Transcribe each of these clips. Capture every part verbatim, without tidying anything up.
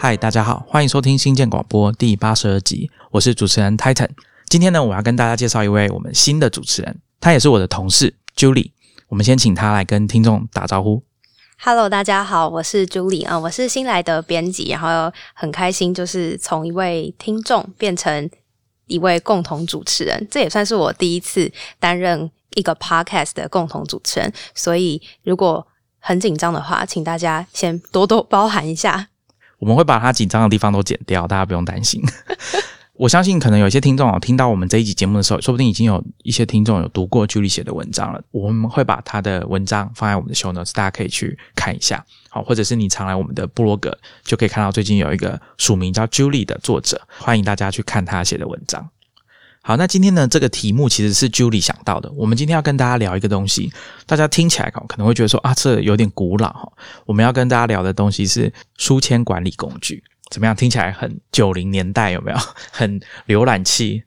嗨，大家好，欢迎收听新建广播第八十二集，我是主持人 Titan。 今天呢，我要跟大家介绍一位我们新的主持人，她也是我的同事 Julie。 我们先请她来跟听众打招呼。Hello， 大家好，我是 Julie、呃、我是新来的编辑，然后很开心就是从一位听众变成一位共同主持人，这也算是我第一次担任一个 podcast 的共同主持人，所以如果很紧张的话，请大家先多多包涵一下。我们会把他紧张的地方都剪掉，大家不用担心。我相信可能有一些听众、哦、听到我们这一集节目的时候，说不定已经有一些听众有读过 Julie 写的文章了。我们会把他的文章放在我们的 show notes， 大家可以去看一下。好，或者是你常来我们的部落格，就可以看到最近有一个署名叫 Julie 的作者，欢迎大家去看他写的文章。好，那今天呢，这个题目其实是 Julie 想到的。我们今天要跟大家聊一个东西，大家听起来可能会觉得说啊，这有点古老。我们要跟大家聊的东西是书签管理工具。怎么样？听起来很九零年代，有没有？很浏览器。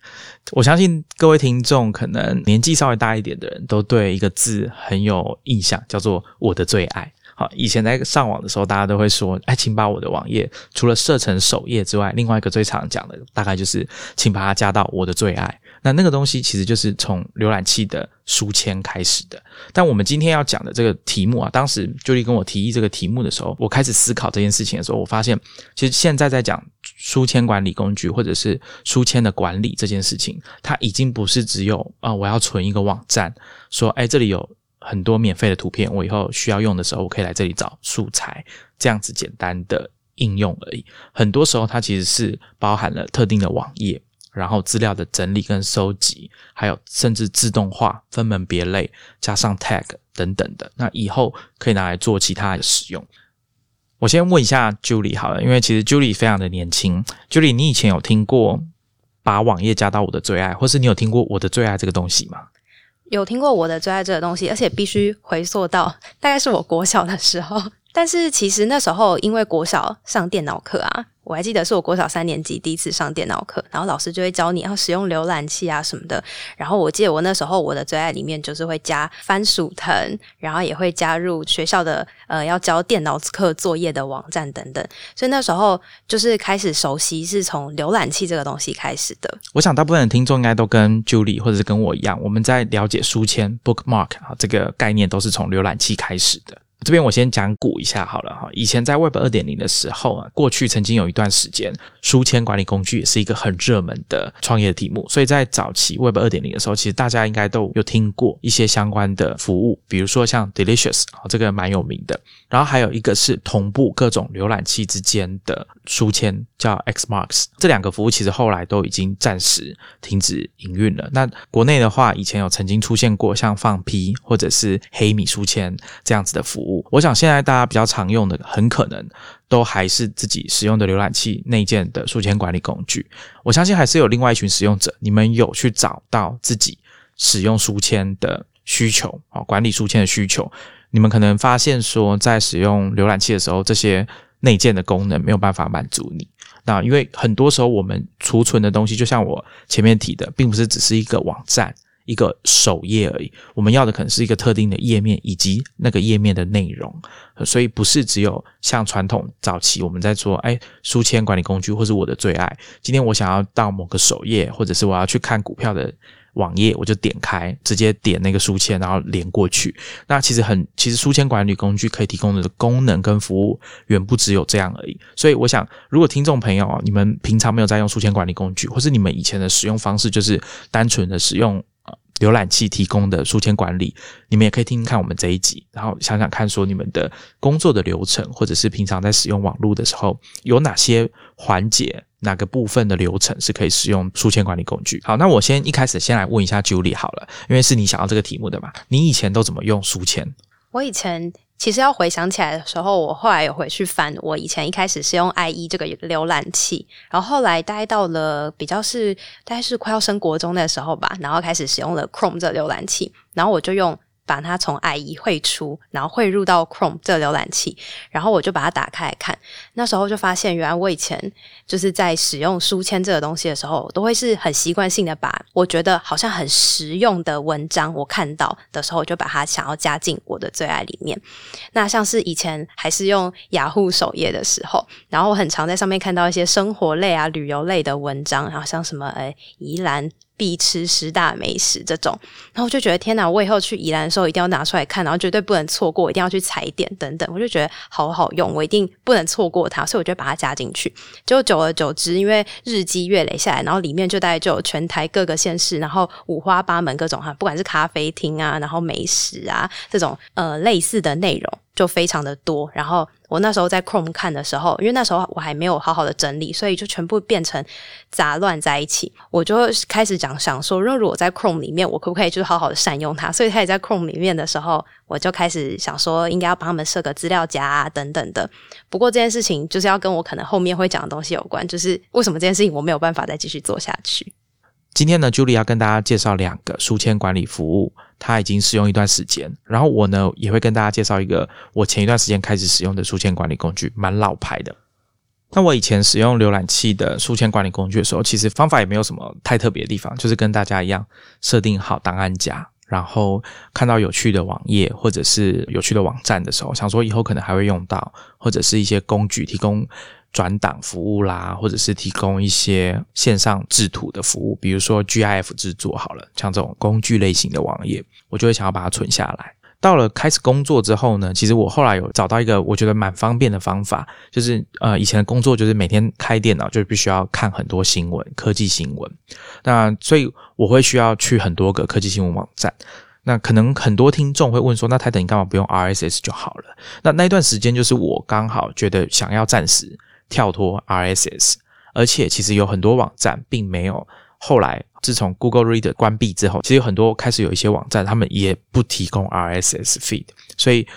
我相信各位听众可能年纪稍微大一点的人都对一个字很有印象，叫做我的最爱。好，以前在上网的时候，大家都会说，哎，请把我的网页除了设成首页之外，另外一个最常讲的大概就是请把它加到我的最爱。那那个东西其实就是从浏览器的书签开始的。但我们今天要讲的这个题目啊，当时 Julie 跟我提议这个题目的时候，我开始思考这件事情的时候，我发现其实现在在讲书签管理工具或者是书签的管理这件事情，它已经不是只有啊、呃，我要存一个网站说，哎，这里有很多免费的图片，我以后需要用的时候我可以来这里找素材，这样子简单的应用而已。很多时候它其实是包含了特定的网页，然后资料的整理跟收集，还有甚至自动化分门别类加上 tag 等等的，那以后可以拿来做其他的使用。我先问一下 Julie 好了，因为其实 Julie 非常的年轻。 Julie， 你以前有听过把网页加到我的最爱，或是你有听过我的最爱这个东西吗？有听过我的最爱这个东西，而且必须回溯到大概是我国小的时候。但是其实那时候因为国小上电脑课啊，我还记得是我国小三年级第一次上电脑课，然后老师就会教你要使用浏览器啊什么的。然后我记得我那时候我的最爱里面就是会加番薯藤，然后也会加入学校的呃要交电脑课作业的网站等等。所以那时候就是开始熟悉是从浏览器这个东西开始的。我想大部分的听众应该都跟 Julie 或者是跟我一样，我们在了解书签 bookmark 这个概念都是从浏览器开始的。这边我先讲古一下好了。以前在 Web 二点零 的时候啊，过去曾经有一段时间，书签管理工具也是一个很热门的创业题目，所以在早期 Web 二点零 的时候，其实大家应该都有听过一些相关的服务，比如说像 Delicious， 这个蛮有名的。然后还有一个是同步各种浏览器之间的书签，叫 Xmarks。 这两个服务其实后来都已经暂时停止营运了。那国内的话，以前有曾经出现过像funP或者是黑米书签这样子的服务。我想现在大家比较常用的很可能都还是自己使用的浏览器内建的书签管理工具。我相信还是有另外一群使用者，你们有去找到自己使用书签的需求，管理书签的需求。你们可能发现说在使用浏览器的时候，这些内建的功能没有办法满足你。那因为很多时候我们储存的东西，就像我前面提的，并不是只是一个网站一个首页而已，我们要的可能是一个特定的页面以及那个页面的内容，所以不是只有像传统早期我们在说，哎，书签管理工具或是我的最爱，今天我想要到某个首页，或者是我要去看股票的网页，我就点开直接点那个书签然后连过去。那其实很其实书签管理工具可以提供的功能跟服务远不只有这样而已。所以我想如果听众朋友你们平常没有在用书签管理工具，或是你们以前的使用方式就是单纯的使用浏览器提供的书签管理，你们也可以听听看我们这一集，然后想想看说你们的工作的流程，或者是平常在使用网络的时候有哪些环节哪个部分的流程是可以使用书签管理工具。好，那我先一开始先来问一下 Julie 好了，因为是你想要这个题目的嘛，你以前都怎么用书签？我以前其实要回想起来的时候，我后来有回去翻，我以前一开始是用 I E 这个浏览器，然后后来大概到了比较是大概是快要升国中的时候吧，然后开始使用了 Chrome 这个浏览器，然后我就用把它从 I E 汇出，然后汇入到 Chrome 这个浏览器，然后我就把它打开来看。那时候就发现，原来我以前就是在使用书签这个东西的时候，我都会是很习惯性的把我觉得好像很实用的文章，我看到的时候我就把它想要加进我的最爱里面。那像是以前还是用雅虎首页的时候，然后我很常在上面看到一些生活类啊、旅游类的文章，然后像什么诶宜兰必吃十大美食这种，然后我就觉得天哪，我以后去宜兰的时候一定要拿出来看，然后绝对不能错过，一定要去踩点等等，我就觉得好好用，我一定不能错过它，所以我就把它加进去。结果久而久之，因为日积月累下来，然后里面就大概就有全台各个县市，然后五花八门各种，不管是咖啡厅啊，然后美食啊这种呃类似的内容就非常的多。然后我那时候在 Chrome 看的时候，因为那时候我还没有好好的整理，所以就全部变成杂乱在一起。我就开始讲想说，如果我在 Chrome 里面，我可不可以就是好好的善用它？所以开始在 Chrome 里面的时候，我就开始想说，应该要帮他们设个资料夹啊等等的。不过这件事情就是要跟我可能后面会讲的东西有关，就是为什么这件事情我没有办法再继续做下去。今天呢 Julie 要跟大家介绍两个书签管理服务，它已经使用一段时间，然后我呢也会跟大家介绍一个我前一段时间开始使用的书签管理工具，蛮老牌的。那我以前使用浏览器的书签管理工具的时候，其实方法也没有什么太特别的地方，就是跟大家一样设定好档案夹，然后看到有趣的网页或者是有趣的网站的时候，想说以后可能还会用到，或者是一些工具提供转档服务啦，或者是提供一些线上制图的服务，比如说 G I F 制作好了，像这种工具类型的网页，我就会想要把它存下来。到了开始工作之后呢，其实我后来有找到一个我觉得蛮方便的方法，就是呃以前的工作就是每天开电脑就必须要看很多新闻，科技新闻，那所以我会需要去很多个科技新闻网站。那可能很多听众会问说，那 Titan 你干嘛不用 R S S 就好了？那那一段时间就是我刚好觉得想要暂时跳脱 R S S， 而且其实有很多网站并没有，后来自从 Google Reader 关闭之后，其实有很多开始有一些网站他们也不提供 R S S feed， 所以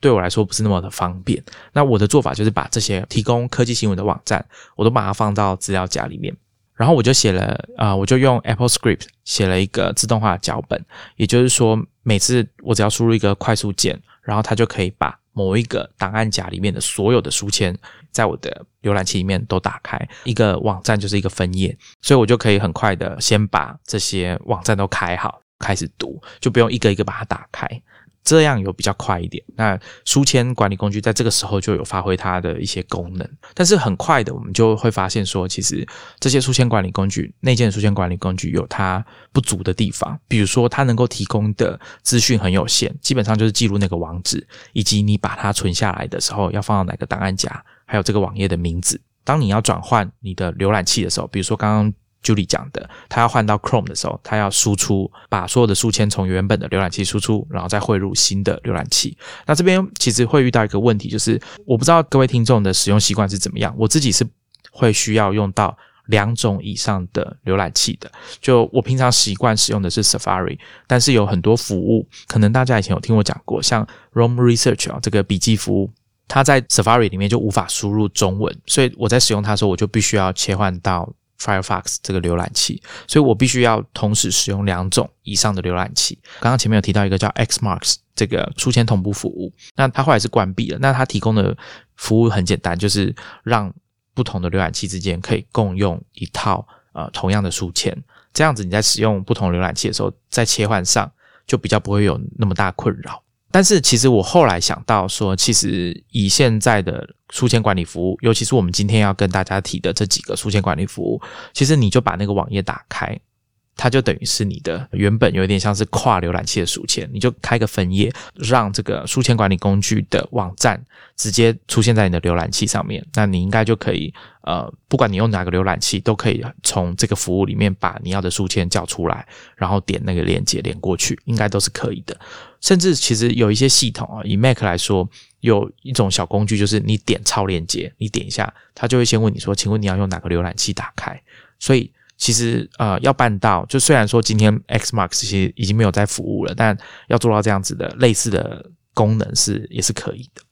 对我来说不是那么的方便。那我的做法就是把这些提供科技新闻的网站我都把它放到资料夹里面，然后我就写了呃，我就用 Apple Script 写了一个自动化的脚本，也就是说每次我只要输入一个快速键，然后它就可以把某一个档案夹里面的所有的书签在我的浏览器里面都打开，一个网站就是一个分页，所以我就可以很快的先把这些网站都开好，开始读，就不用一个一个把它打开，这样有比较快一点。那书签管理工具在这个时候就有发挥它的一些功能，但是很快的我们就会发现说，其实这些书签管理工具，内建的书签管理工具有它不足的地方，比如说它能够提供的资讯很有限，基本上就是记录那个网址，以及你把它存下来的时候要放到哪个档案夹，还有这个网页的名字。当你要转换你的浏览器的时候，比如说刚刚Julie 讲的，他要换到 Chrome 的时候，他要输出，把所有的书签从原本的浏览器输出，然后再汇入新的浏览器。那这边其实会遇到一个问题，就是我不知道各位听众的使用习惯是怎么样，我自己是会需要用到两种以上的浏览器的。就我平常习惯使用的是 Safari， 但是有很多服务，可能大家以前有听我讲过，像 Rome Research 这个笔记服务，它在 Safari 里面就无法输入中文，所以我在使用它的时候，我就必须要切换到Firefox 这个浏览器，所以我必须要同时使用两种以上的浏览器。刚刚前面有提到一个叫 Xmarks 这个书签同步服务，那它后来是关闭了，那它提供的服务很简单，就是让不同的浏览器之间可以共用一套呃同样的书签，这样子你在使用不同浏览器的时候，在切换上就比较不会有那么大困扰。但是其实我后来想到说，其实以现在的书签管理服务，尤其是我们今天要跟大家提的这几个书签管理服务，其实你就把那个网页打开，它就等于是你的原本有点像是跨浏览器的书签，你就开个分页，让这个书签管理工具的网站直接出现在你的浏览器上面，那你应该就可以呃，不管你用哪个浏览器，都可以从这个服务里面把你要的书签叫出来，然后点那个链接连过去，应该都是可以的。甚至其实有一些系统啊，以 Mac 来说，有一种小工具，就是你点超链接，你点一下，它就会先问你说，请问你要用哪个浏览器打开？所以其实呃，要办到，就虽然说今天 Xmarks 其实已经没有在服务了，但要做到这样子的类似的功能是也是可以的。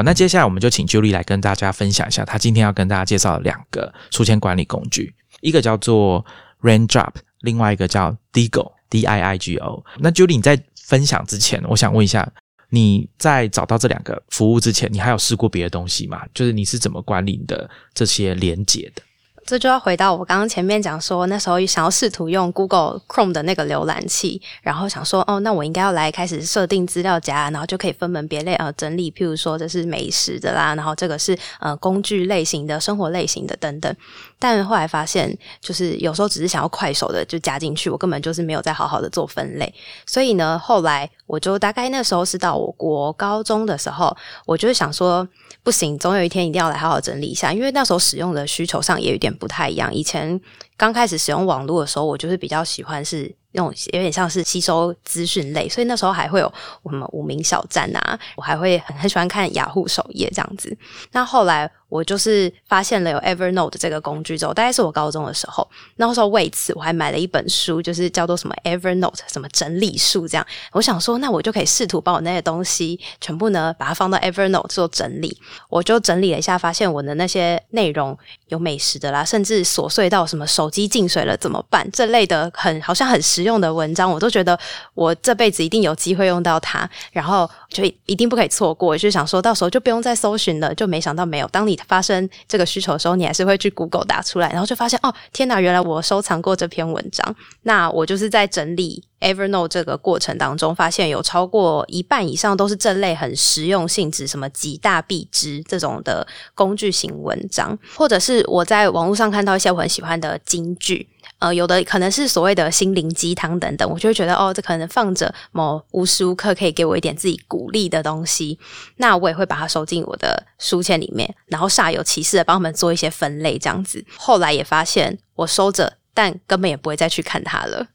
好，那接下来我们就请 Julie 来跟大家分享一下，她今天要跟大家介绍两个书签管理工具，一个叫做 Raindrop， 另外一个叫 Diigo D I I G O。 那 Julie 你在分享之前，我想问一下，你在找到这两个服务之前，你还有试过别的东西吗？就是你是怎么管理你的这些连结的？这就要回到我刚刚前面讲说，那时候想要试图用 Google Chrome 的那个浏览器，然后想说哦，那我应该要来开始设定资料夹，然后就可以分门别类呃整理，譬如说这是美食的啦，然后这个是呃工具类型的、生活类型的等等。但后来发现，就是有时候只是想要快手的就加进去，我根本就是没有再好好的做分类。所以呢，后来我就大概那时候是到我国高中的时候，我就想说不行，总有一天一定要来好好整理一下，因为那时候使用的需求上也有点不太一样。以前刚开始使用网络的时候，我就是比较喜欢是那种有点像是吸收资讯类，所以那时候还会有什么无名小站啊，我还会 很, 很喜欢看雅虎首页这样子。那后来我就是发现了有 Evernote 这个工具之后，大概是我高中的时候，那时候为此我还买了一本书，就是叫做什么 Evernote 什么整理术这样。我想说，那我就可以试图把我那些东西全部呢把它放到 Evernote 做整理。我就整理了一下，发现我的那些内容有美食的啦，甚至琐碎到什么手机进水了怎么办这类的，很好像很实用的文章，我都觉得我这辈子一定有机会用到它，然后就一定不可以错过。就想说到时候就不用再搜寻了，就没想到没有。当你发生这个需求的时候，你还是会去 Google 打出来，然后就发现哦，天哪，原来我收藏过这篇文章。那我就是在整理 Evernote 这个过程当中，发现有超过一半以上都是这类很实用性质，什么几大必知这种的工具型文章，或者是我在网络上看到一些我很喜欢的金句，呃，有的可能是所谓的心灵鸡汤等等，我就会觉得哦，这可能放着某无时无刻可以给我一点自己鼓励的东西，那我也会把它收进我的书签里面，然后煞有其事的帮我们做一些分类这样子。后来也发现我收着，但根本也不会再去看它了。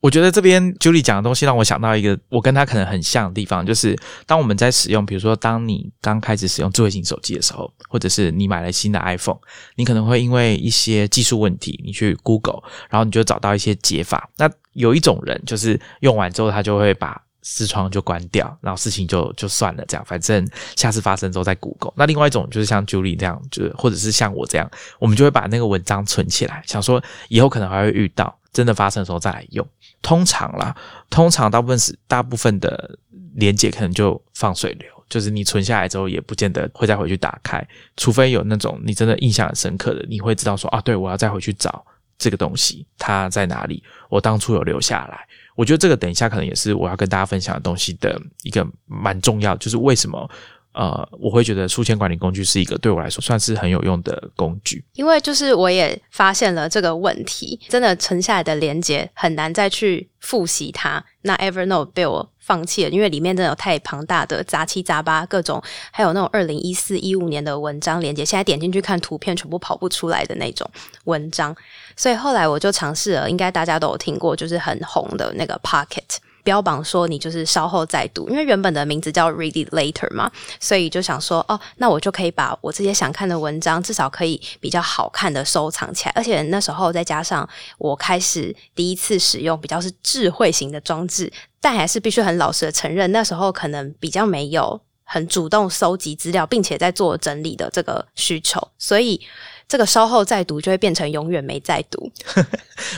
我觉得这边 Julie 讲的东西让我想到一个我跟她可能很像的地方，就是当我们在使用，比如说当你刚开始使用智慧型手机的时候，或者是你买了新的 iPhone， 你可能会因为一些技术问题，你去 Google， 然后你就找到一些解法。那有一种人就是用完之后他就会把视窗就关掉，然后事情就就算了，这样反正下次发生之后再 Google。 那另外一种就是像 Julie 这样，就或者是像我这样，我们就会把那个文章存起来，想说以后可能还会遇到，真的发生的时候再来用。通常啦，通常大部分是大部分的连结可能就放水流，就是你存下来之后也不见得会再回去打开，除非有那种你真的印象很深刻的，你会知道说啊，对，我要再回去找这个东西它在哪里，我当初有留下来。我觉得这个等一下可能也是我要跟大家分享的东西的一个蛮重要的，就是为什么呃，我会觉得书签管理工具是一个对我来说算是很有用的工具。因为就是我也发现了这个问题，真的存下来的连结很难再去复习它。那 Evernote 被我放弃了，因为里面真的有太庞大的杂七杂八各种，还有那种二零一四一五年的文章连结，现在点进去看图片全部跑不出来的那种文章。所以后来我就尝试了，应该大家都有听过，就是很红的那个 Pocket，标榜说你就是稍后再读，因为原本的名字叫 Read It Later 嘛，所以就想说哦，那我就可以把我这些想看的文章至少可以比较好看的收藏起来。而且那时候再加上我开始第一次使用比较是智慧型的装置，但还是必须很老实的承认，那时候可能比较没有很主动收集资料并且在做整理的这个需求，所以这个稍后再读就会变成永远没再读。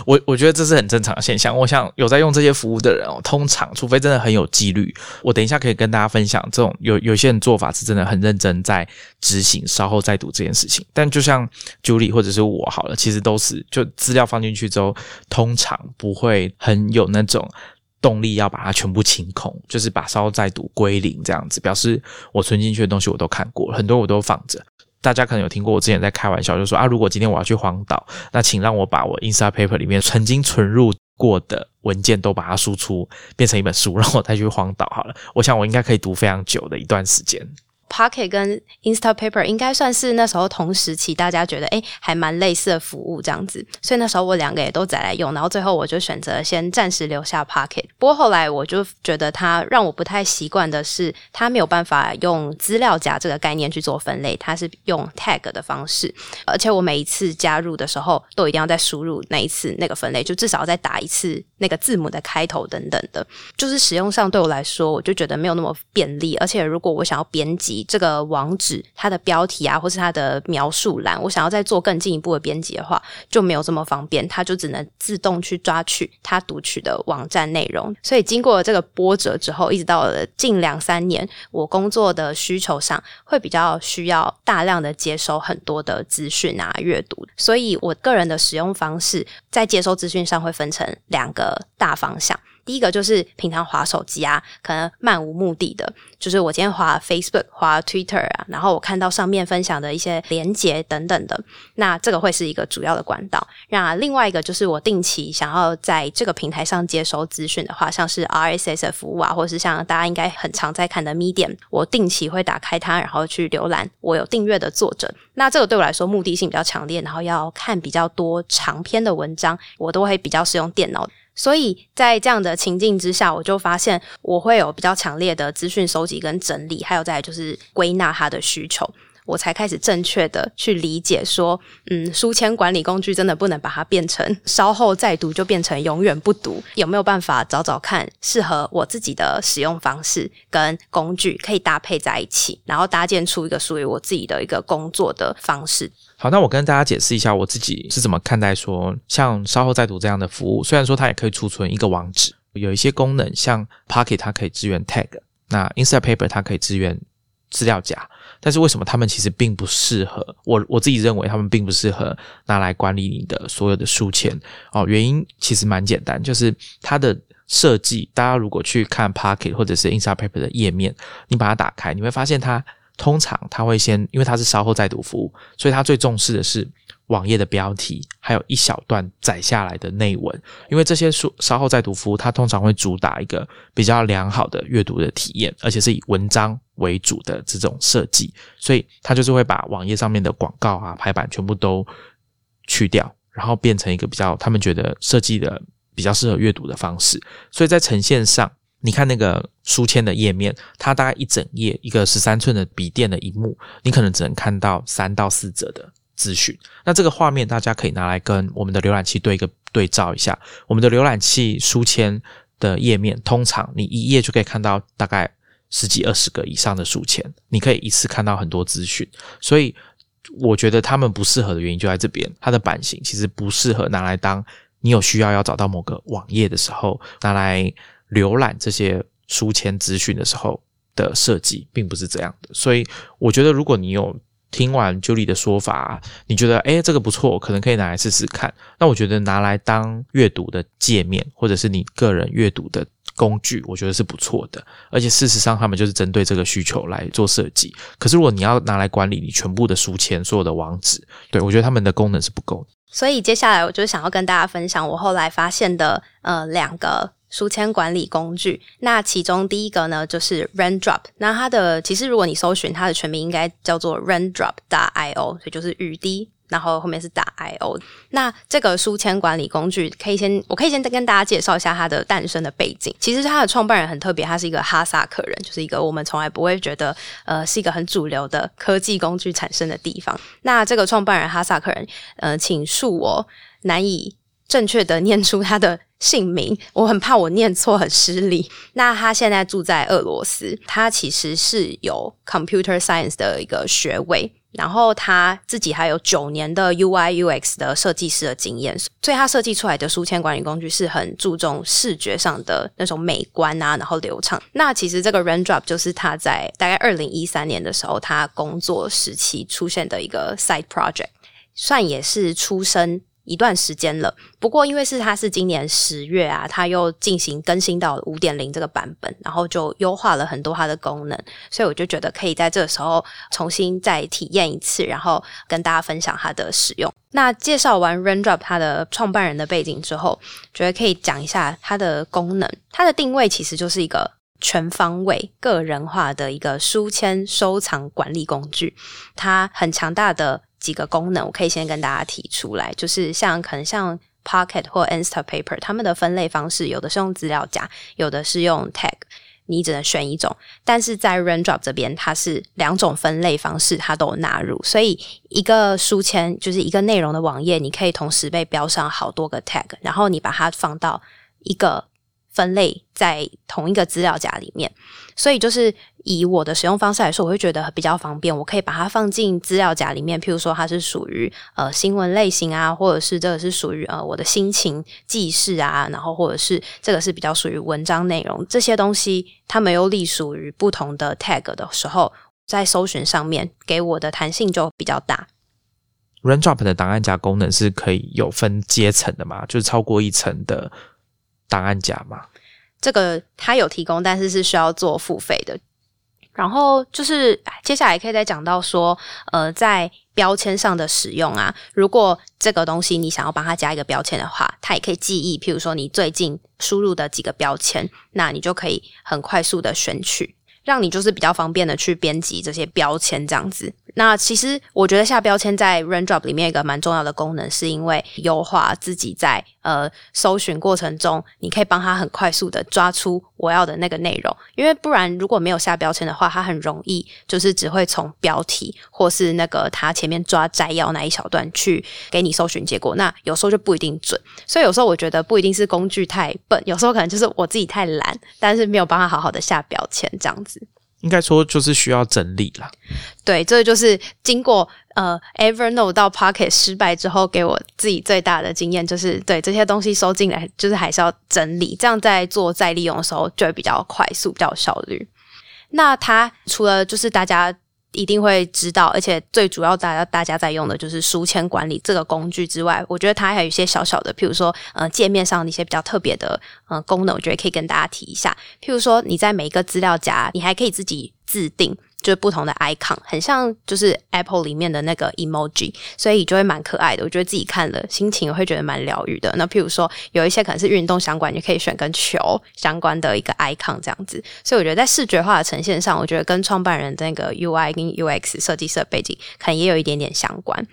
我我觉得这是很正常的现象。我想有在用这些服务的人哦，通常除非真的很有纪律，我等一下可以跟大家分享这种有有些人做法是真的很认真在执行稍后再读这件事情。但就像 Julie 或者是我好了，其实都是就资料放进去之后，通常不会很有那种动力要把它全部清空，就是把稍后再读归零这样子，表示我存进去的东西我都看过，很多我都放着。大家可能有听过我之前在开玩笑就说啊，如果今天我要去荒岛，那请让我把我 Instapaper 里面曾经存入过的文件都把它输出变成一本书，让我再去荒岛好了。我想我应该可以读非常久的一段时间。Pocket 跟 Instapaper 应该算是那时候同时期大家觉得诶还蛮类似的服务这样子，所以那时候我两个也都载来用，然后最后我就选择先暂时留下 Pocket。 不过后来我就觉得它让我不太习惯的是，它没有办法用资料夹这个概念去做分类，它是用 tag 的方式，而且我每一次加入的时候都一定要再输入那一次那个分类，就至少再打一次那个字母的开头等等的，就是使用上对我来说我就觉得没有那么便利。而且如果我想要编辑己这个网址它的标题啊或是它的描述栏，我想要再做更进一步的编辑的话，就没有这么方便，它就只能自动去抓取它读取的网站内容。所以经过了这个波折之后，一直到了近两三年，我工作的需求上会比较需要大量的接收很多的资讯啊阅读，所以我个人的使用方式在接收资讯上会分成两个大方向。第一个就是平常滑手机啊，可能漫无目的的，就是我今天滑 Facebook 滑 Twitter 啊，然后我看到上面分享的一些连结等等的，那这个会是一个主要的管道。那另外一个就是我定期想要在这个平台上接收资讯的话，像是 R S S 的服务啊，或是像大家应该很常在看的 Medium， 我定期会打开它然后去浏览我有订阅的作者，那这个对我来说目的性比较强烈，然后要看比较多长篇的文章，我都会比较使用电脑。所以在这样的情境之下，我就发现我会有比较强烈的资讯收集跟整理，还有再来就是归纳它的需求，我才开始正确的去理解说，嗯，书签管理工具真的不能把它变成稍后再读就变成永远不读，有没有办法找找看适合我自己的使用方式跟工具可以搭配在一起，然后搭建出一个属于我自己的一个工作的方式。好，那我跟大家解释一下我自己是怎么看待说像稍后再读这样的服务。虽然说它也可以储存一个网址，有一些功能像 Pocket 它可以支援 tag， 那 Instapaper 它可以支援资料夹，但是为什么他们其实并不适合，我我自己认为他们并不适合拿来管理你的所有的书签哦。原因其实蛮简单，就是它的设计，大家如果去看 Pocket 或者是 Instapaper 的页面，你把它打开，你会发现它通常它会先，因为它是稍后再读服务，所以它最重视的是网页的标题，还有一小段载下来的内文，因为这些书稍后再读服务它通常会主打一个比较良好的阅读的体验，而且是以文章为主的这种设计，所以它就是会把网页上面的广告啊排版全部都去掉，然后变成一个比较他们觉得设计的比较适合阅读的方式。所以在呈现上，你看那个书签的页面，它大概一整页一个十三寸的笔电的荧幕，你可能只能看到三到四则的资讯。那这个画面大家可以拿来跟我们的浏览器对一个对照一下，我们的浏览器书签的页面通常你一页就可以看到大概十几二十个以上的书签，你可以一次看到很多资讯。所以我觉得他们不适合的原因就在这边，它的版型其实不适合拿来当你有需要要找到某个网页的时候，拿来浏览这些书签资讯的时候的设计并不是这样的。所以我觉得如果你有听完 Julie 的说法，你觉得诶这个不错，可能可以拿来试试看，那我觉得拿来当阅读的界面或者是你个人阅读的工具，我觉得是不错的。而且事实上他们就是针对这个需求来做设计。可是如果你要拿来管理你全部的书签所有的网址，对，我觉得他们的功能是不够的。所以接下来我就想要跟大家分享我后来发现的呃两个书签管理工具。那其中第一个呢就是 Raindrop， 那它的其实如果你搜寻它的全名应该叫做 Raindrop 点 i o， 所以就是雨滴然后后面是打 I O。 那这个书签管理工具可以先我可以先跟大家介绍一下它的诞生的背景。其实它的创办人很特别，他是一个哈萨克人，就是一个我们从来不会觉得呃是一个很主流的科技工具产生的地方。那这个创办人哈萨克人呃，请恕我难以正确的念出他的姓名，我很怕我念错很失礼。那他现在住在俄罗斯，他其实是有 computer science 的一个学位，然后他自己还有九年的 U I U X 的设计师的经验，所以他设计出来的书签管理工具是很注重视觉上的那种美观啊，然后流畅。那其实这个 Raindrop 就是他在大概二零一三年的时候他工作时期出现的一个 side project， 算也是出身一段时间了。不过因为是它是今年十月啊，它又进行更新到 五点零 这个版本，然后就优化了很多它的功能，所以我就觉得可以在这个时候重新再体验一次，然后跟大家分享它的使用。那介绍完 Raindrop 它的创办人的背景之后，觉得可以讲一下它的功能。它的定位其实就是一个全方位个人化的一个书签收藏管理工具。它很强大的几个功能我可以先跟大家提出来，就是像可能像 Pocket 或 Instapaper 他们的分类方式，有的是用资料夹，有的是用 tag， 你只能选一种。但是在 Raindrop 这边它是两种分类方式它都纳入，所以一个书签就是一个内容的网页，你可以同时被标上好多个 tag， 然后你把它放到一个分类在同一个资料夹里面，所以就是以我的使用方式来说，我会觉得比较方便，我可以把它放进资料夹里面，譬如说它是属于呃新闻类型啊，或者是这个是属于呃我的心情记事啊，然后或者是这个是比较属于文章内容，这些东西它没有隶属于不同的 tag 的时候，在搜寻上面给我的弹性就比较大。Raindrop 的档案夹功能是可以有分阶层的嘛？就是超过一层的档案夹嘛？这个它有提供，但是是需要做付费的。然后就是接下来可以再讲到说，呃，在标签上的使用啊，如果这个东西你想要帮它加一个标签的话，它也可以记忆，譬如说你最近输入的几个标签，那你就可以很快速的选取。让你就是比较方便的去编辑这些标签这样子。那其实我觉得下标签在 Raindrop 里面有一个蛮重要的功能，是因为优化自己在呃搜寻过程中，你可以帮他很快速的抓出我要的那个内容。因为不然如果没有下标签的话，它很容易就是只会从标题或是那个它前面抓摘要那一小段去给你搜寻结果，那有时候就不一定准。所以有时候我觉得不一定是工具太笨，有时候可能就是我自己太懒，但是没有帮他好好的下标签这样子。应该说就是需要整理啦。对，这就是经过呃 Evernote 到 Pocket 失败之后，给我自己最大的经验就是，对这些东西收进来，就是还是要整理，这样在做再利用的时候就会比较快速，比较有效率。那它除了就是大家一定会知道，而且最主要大家大家在用的就是书签管理这个工具之外，我觉得它还有一些小小的，譬如说呃界面上的一些比较特别的呃功能，我觉得可以跟大家提一下。譬如说你在每一个资料夹，你还可以自己自定就是不同的 icon， 很像就是 Apple 里面的那个 emoji， 所以就会蛮可爱的。我觉得自己看了心情会觉得蛮疗愈的。那譬如说有一些可能是运动相关，你可以选跟球相关的一个 icon 这样子。所以我觉得在视觉化的呈现上，我觉得跟创办人的那个 U I 跟 U X 设计师的背景可能也有一点点相关。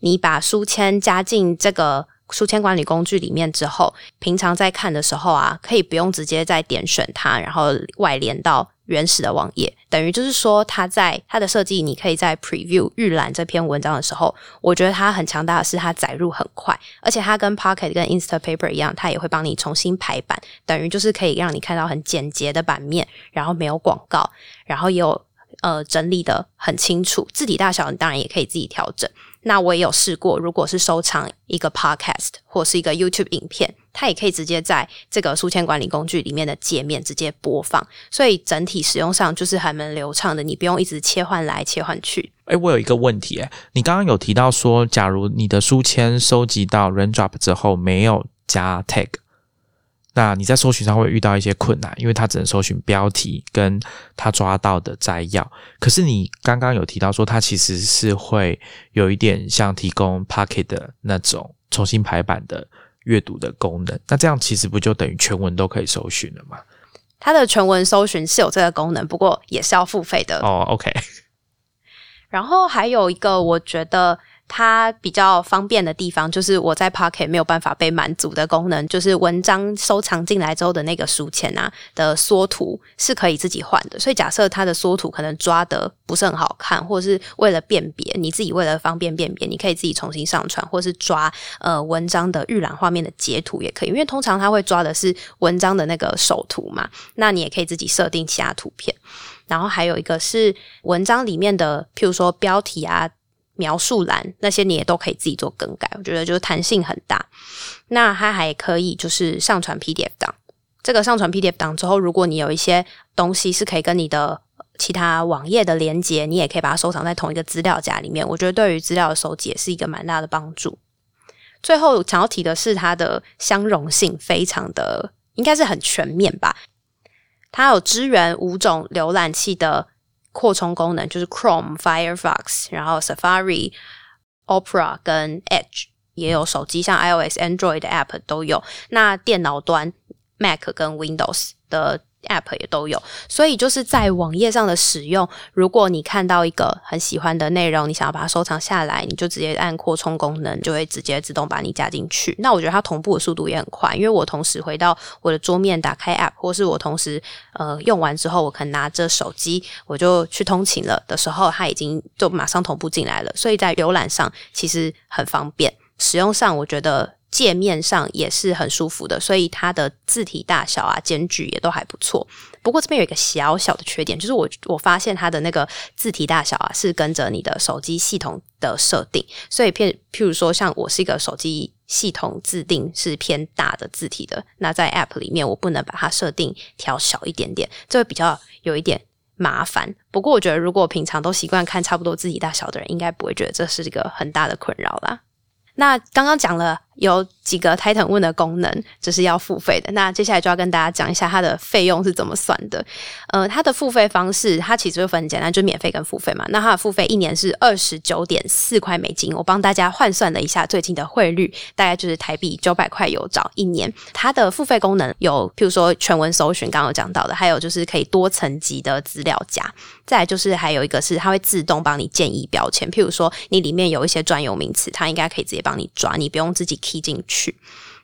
你把书签加进这个书签管理工具里面之后，平常在看的时候啊，可以不用直接再点选它，然后外连到原始的网页，等于就是说它在它的设计，你可以在 preview 预览这篇文章的时候，我觉得它很强大的是它载入很快，而且它跟 Pocket 跟 Instapaper 一样，它也会帮你重新排版，等于就是可以让你看到很简洁的版面，然后没有广告，然后也有呃整理的很清楚，字体大小你当然也可以自己调整。那我也有试过，如果是收藏一个 podcast 或是一个 YouTube 影片，它也可以直接在这个书签管理工具里面的界面直接播放，所以整体使用上就是还蛮流畅的，你不用一直切换来切换去。诶，我有一个问题诶，你刚刚有提到说，假如你的书签收集到 Raindrop 之后没有加 tag， 那你在搜寻上会遇到一些困难，因为它只能搜寻标题跟它抓到的摘要。可是你刚刚有提到说，它其实是会有一点像提供 Pocket 的那种重新排版的阅读的功能，那这样其实不就等于全文都可以搜寻了吗？它的全文搜寻是有这个功能，不过也是要付费的。哦、oh, ，OK。然后还有一个我觉得它比较方便的地方，就是我在 Pocket 没有办法被满足的功能，就是文章收藏进来之后的那个书签啊的缩图是可以自己换的。所以假设它的缩图可能抓得不是很好看，或是为了辨别，你自己为了方便辨别，你可以自己重新上传，或是抓呃文章的预览画面的截图也可以，因为通常它会抓的是文章的那个首图嘛，那你也可以自己设定其他图片。然后还有一个是文章里面的，譬如说标题啊描述栏那些你也都可以自己做更改，我觉得就是弹性很大。那它还可以就是上传 P D F 档，这个上传 P D F 档之后，如果你有一些东西是可以跟你的其他网页的连结，你也可以把它收藏在同一个资料夹里面，我觉得对于资料的收集也是一个蛮大的帮助。最后想要提的是它的相容性非常的，应该是很全面吧，它有支援五种浏览器的扩充功能，就是 Chrome、Firefox， 然后 Safari、Opera 跟 Edge， 也有手机像 iOS、Android 的 App 都有，那电脑端 Mac 跟 Windows 的 App 也都有，所以就是在网页上的使用，如果你看到一个很喜欢的内容，你想要把它收藏下来，你就直接按扩充功能，就会直接自动把你加进去。那我觉得它同步的速度也很快，因为我同时回到我的桌面打开 App， 或是我同时呃用完之后，我可能拿着手机我就去通勤了的时候，它已经就马上同步进来了，所以在浏览上其实很方便，使用上我觉得界面上也是很舒服的，所以它的字体大小啊间距也都还不错。不过这边有一个小小的缺点，就是我我发现它的那个字体大小啊是跟着你的手机系统的设定，所以譬如说像我是一个手机系统自定是偏大的字体的，那在 App 里面我不能把它设定调小一点点，这会比较有一点麻烦。不过我觉得如果平常都习惯看差不多字体大小的人，应该不会觉得这是一个很大的困扰啦。那刚刚讲了有几个 Titan 问的功能，就是要付费的。那接下来就要跟大家讲一下它的费用是怎么算的。呃，它的付费方式，它其实就很简单，就是免费跟付费嘛。那它的付费一年是 二十九点四块美金，我帮大家换算了一下最近的汇率，大概就是台币九百块有找一年。它的付费功能有，譬如说全文搜寻，刚刚有讲到的，还有就是可以多层级的资料夹。再来就是还有一个是它会自动帮你建议标签，譬如说你里面有一些专有名词，它应该可以直接帮你抓，你不用自己key 进去。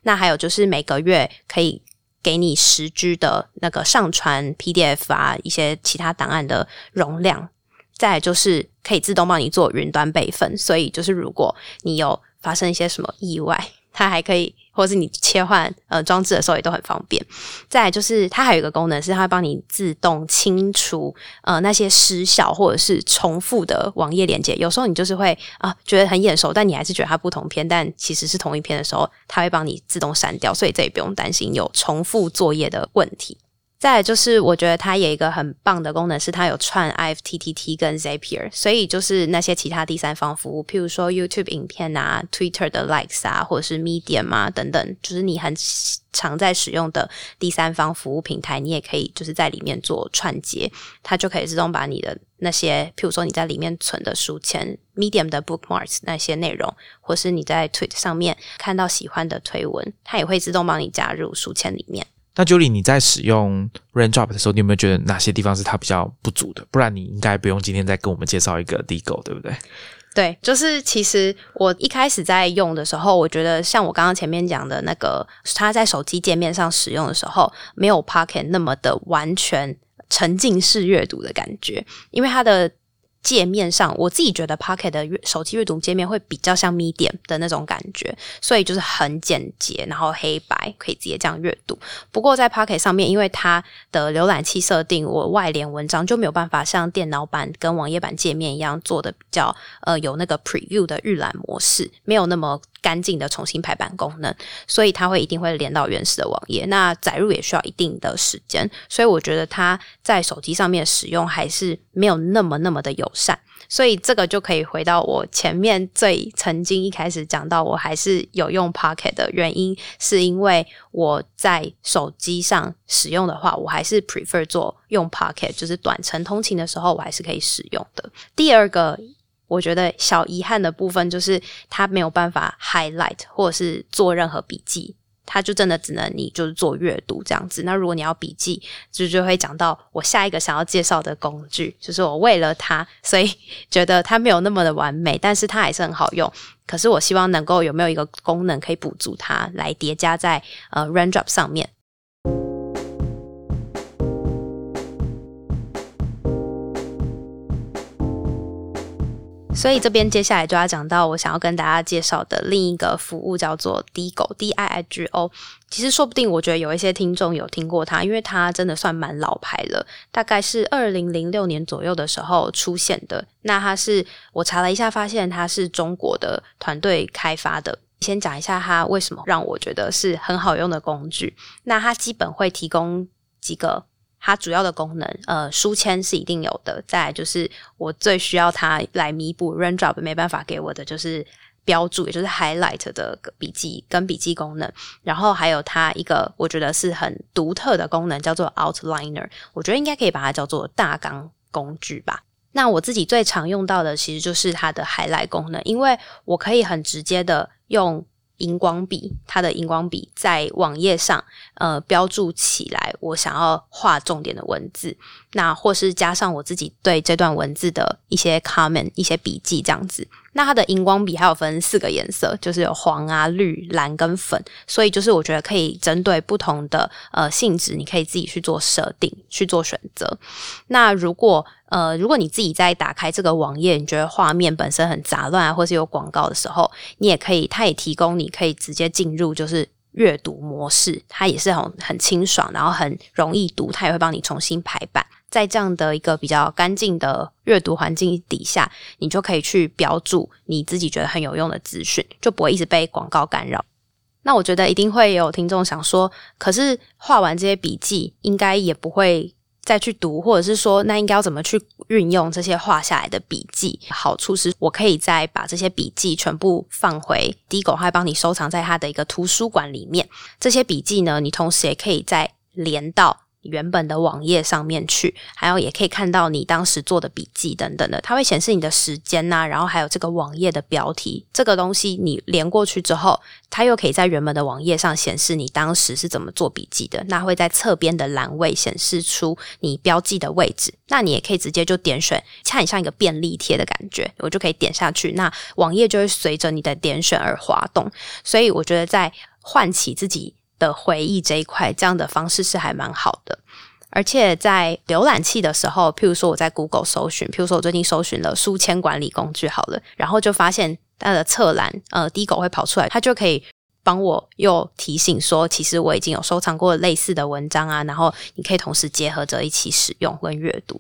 那还有就是每个月可以给你 十 G 的那个上传 P D F 啊，一些其他档案的容量。再来就是可以自动帮你做云端备份，所以就是如果你有发生一些什么意外，它还可以，或是你切换呃装置的时候也都很方便。再来就是它还有一个功能是它会帮你自动清除呃那些失效或者是重复的网页连结。有时候你就是会啊、呃、觉得很眼熟，但你还是觉得它不同篇，但其实是同一篇的时候，它会帮你自动删掉，所以这也不用担心有重复作业的问题。再来就是我觉得它有一个很棒的功能是它有串 I F T T T 跟 Zapier， 所以就是那些其他第三方服务，譬如说 YouTube 影片啊， Twitter 的 likes 啊，或者是 Medium 啊等等，就是你很常在使用的第三方服务平台，你也可以就是在里面做串接，它就可以自动把你的那些譬如说你在里面存的书签， Medium 的 bookmarks 那些内容，或是你在 Twitter 上面看到喜欢的推文，它也会自动帮你加入书签里面。那 Julie， 你在使用 Raindrop 的时候，你有没有觉得哪些地方是它比较不足的？不然你应该不用今天再跟我们介绍一个 Diigo， 对不对？对，就是其实我一开始在用的时候，我觉得像我刚刚前面讲的那个，它在手机界面上使用的时候，没有 Pocket 那么的完全沉浸式阅读的感觉，因为它的界面上，我自己觉得 Pocket 的手机阅读界面会比较像 Medium 的那种感觉，所以就是很简洁，然后黑白可以直接这样阅读。不过在 Pocket 上面，因为它的浏览器设定，我外联文章就没有办法像电脑版跟网页版界面一样做的比较呃有那个 preview 的预览模式，没有那么干净的重新排版功能，所以它会一定会连到原始的网页，那载入也需要一定的时间，所以我觉得它在手机上面使用还是没有那么那么的友善。所以这个就可以回到我前面最曾经一开始讲到，我还是有用 Pocket 的原因，是因为我在手机上使用的话，我还是 prefer 做用 Pocket， 就是短程通勤的时候我还是可以使用的。第二个我觉得小遗憾的部分就是它没有办法 highlight 或者是做任何笔记，它就真的只能你就是做阅读这样子。那如果你要笔记，就就会讲到我下一个想要介绍的工具，就是我为了它，所以觉得它没有那么的完美，但是它还是很好用。可是我希望能够有没有一个功能可以补足它，来叠加在呃 Raindrop 上面。所以这边接下来就要讲到我想要跟大家介绍的另一个服务，叫做 Diigo D I I G O。 其实说不定我觉得有一些听众有听过它，因为它真的算蛮老牌了，大概是二零零六年左右的时候出现的。那它是我查了一下发现它是中国的团队开发的。先讲一下它为什么让我觉得是很好用的工具。那它基本会提供几个它主要的功能，呃，书签是一定有的。再来就是我最需要它来弥补 Raindrop 没办法给我的，就是标注，也就是 highlight 的笔记跟笔记功能。然后还有它一个我觉得是很独特的功能，叫做 outliner， 我觉得应该可以把它叫做大纲工具吧。那我自己最常用到的其实就是它的 highlight 功能，因为我可以很直接的用荧光笔，它的荧光笔在网页上呃标注起来我想要画重点的文字。那或是加上我自己对这段文字的一些 comment 一些笔记这样子。那它的荧光笔还有分四个颜色，就是有黄啊、绿、蓝跟粉，所以就是我觉得可以针对不同的呃性质，你可以自己去做设定、去做选择。那如果呃如果你自己在打开这个网页，你觉得画面本身很杂乱啊，或是有广告的时候，你也可以，它也提供你可以直接进入就是阅读模式，它也是很很清爽，然后很容易读，它也会帮你重新排版。在这样的一个比较干净的阅读环境底下，你就可以去标注你自己觉得很有用的资讯，就不会一直被广告干扰。那我觉得一定会有听众想说，可是画完这些笔记应该也不会再去读，或者是说那应该要怎么去运用这些画下来的笔记。好处是我可以再把这些笔记全部放回 Diigo， 还帮你收藏在它的一个图书馆里面。这些笔记呢，你同时也可以再连到原本的网页上面去，还有也可以看到你当时做的笔记等等的，它会显示你的时间啊，然后还有这个网页的标题，这个东西你连过去之后，它又可以在原本的网页上显示你当时是怎么做笔记的，那会在侧边的栏位显示出你标记的位置，那你也可以直接就点选，像很像一个便利贴的感觉，我就可以点下去，那网页就会随着你的点选而滑动，所以我觉得在唤起自己的回忆这一块，这样的方式是还蛮好的。而且在浏览器的时候，譬如说我在 Google 搜寻，譬如说我最近搜寻了书签管理工具好了，然后就发现它的侧栏呃Diigo会跑出来，它就可以帮我又提醒说其实我已经有收藏过类似的文章啊，然后你可以同时结合着一起使用跟阅读。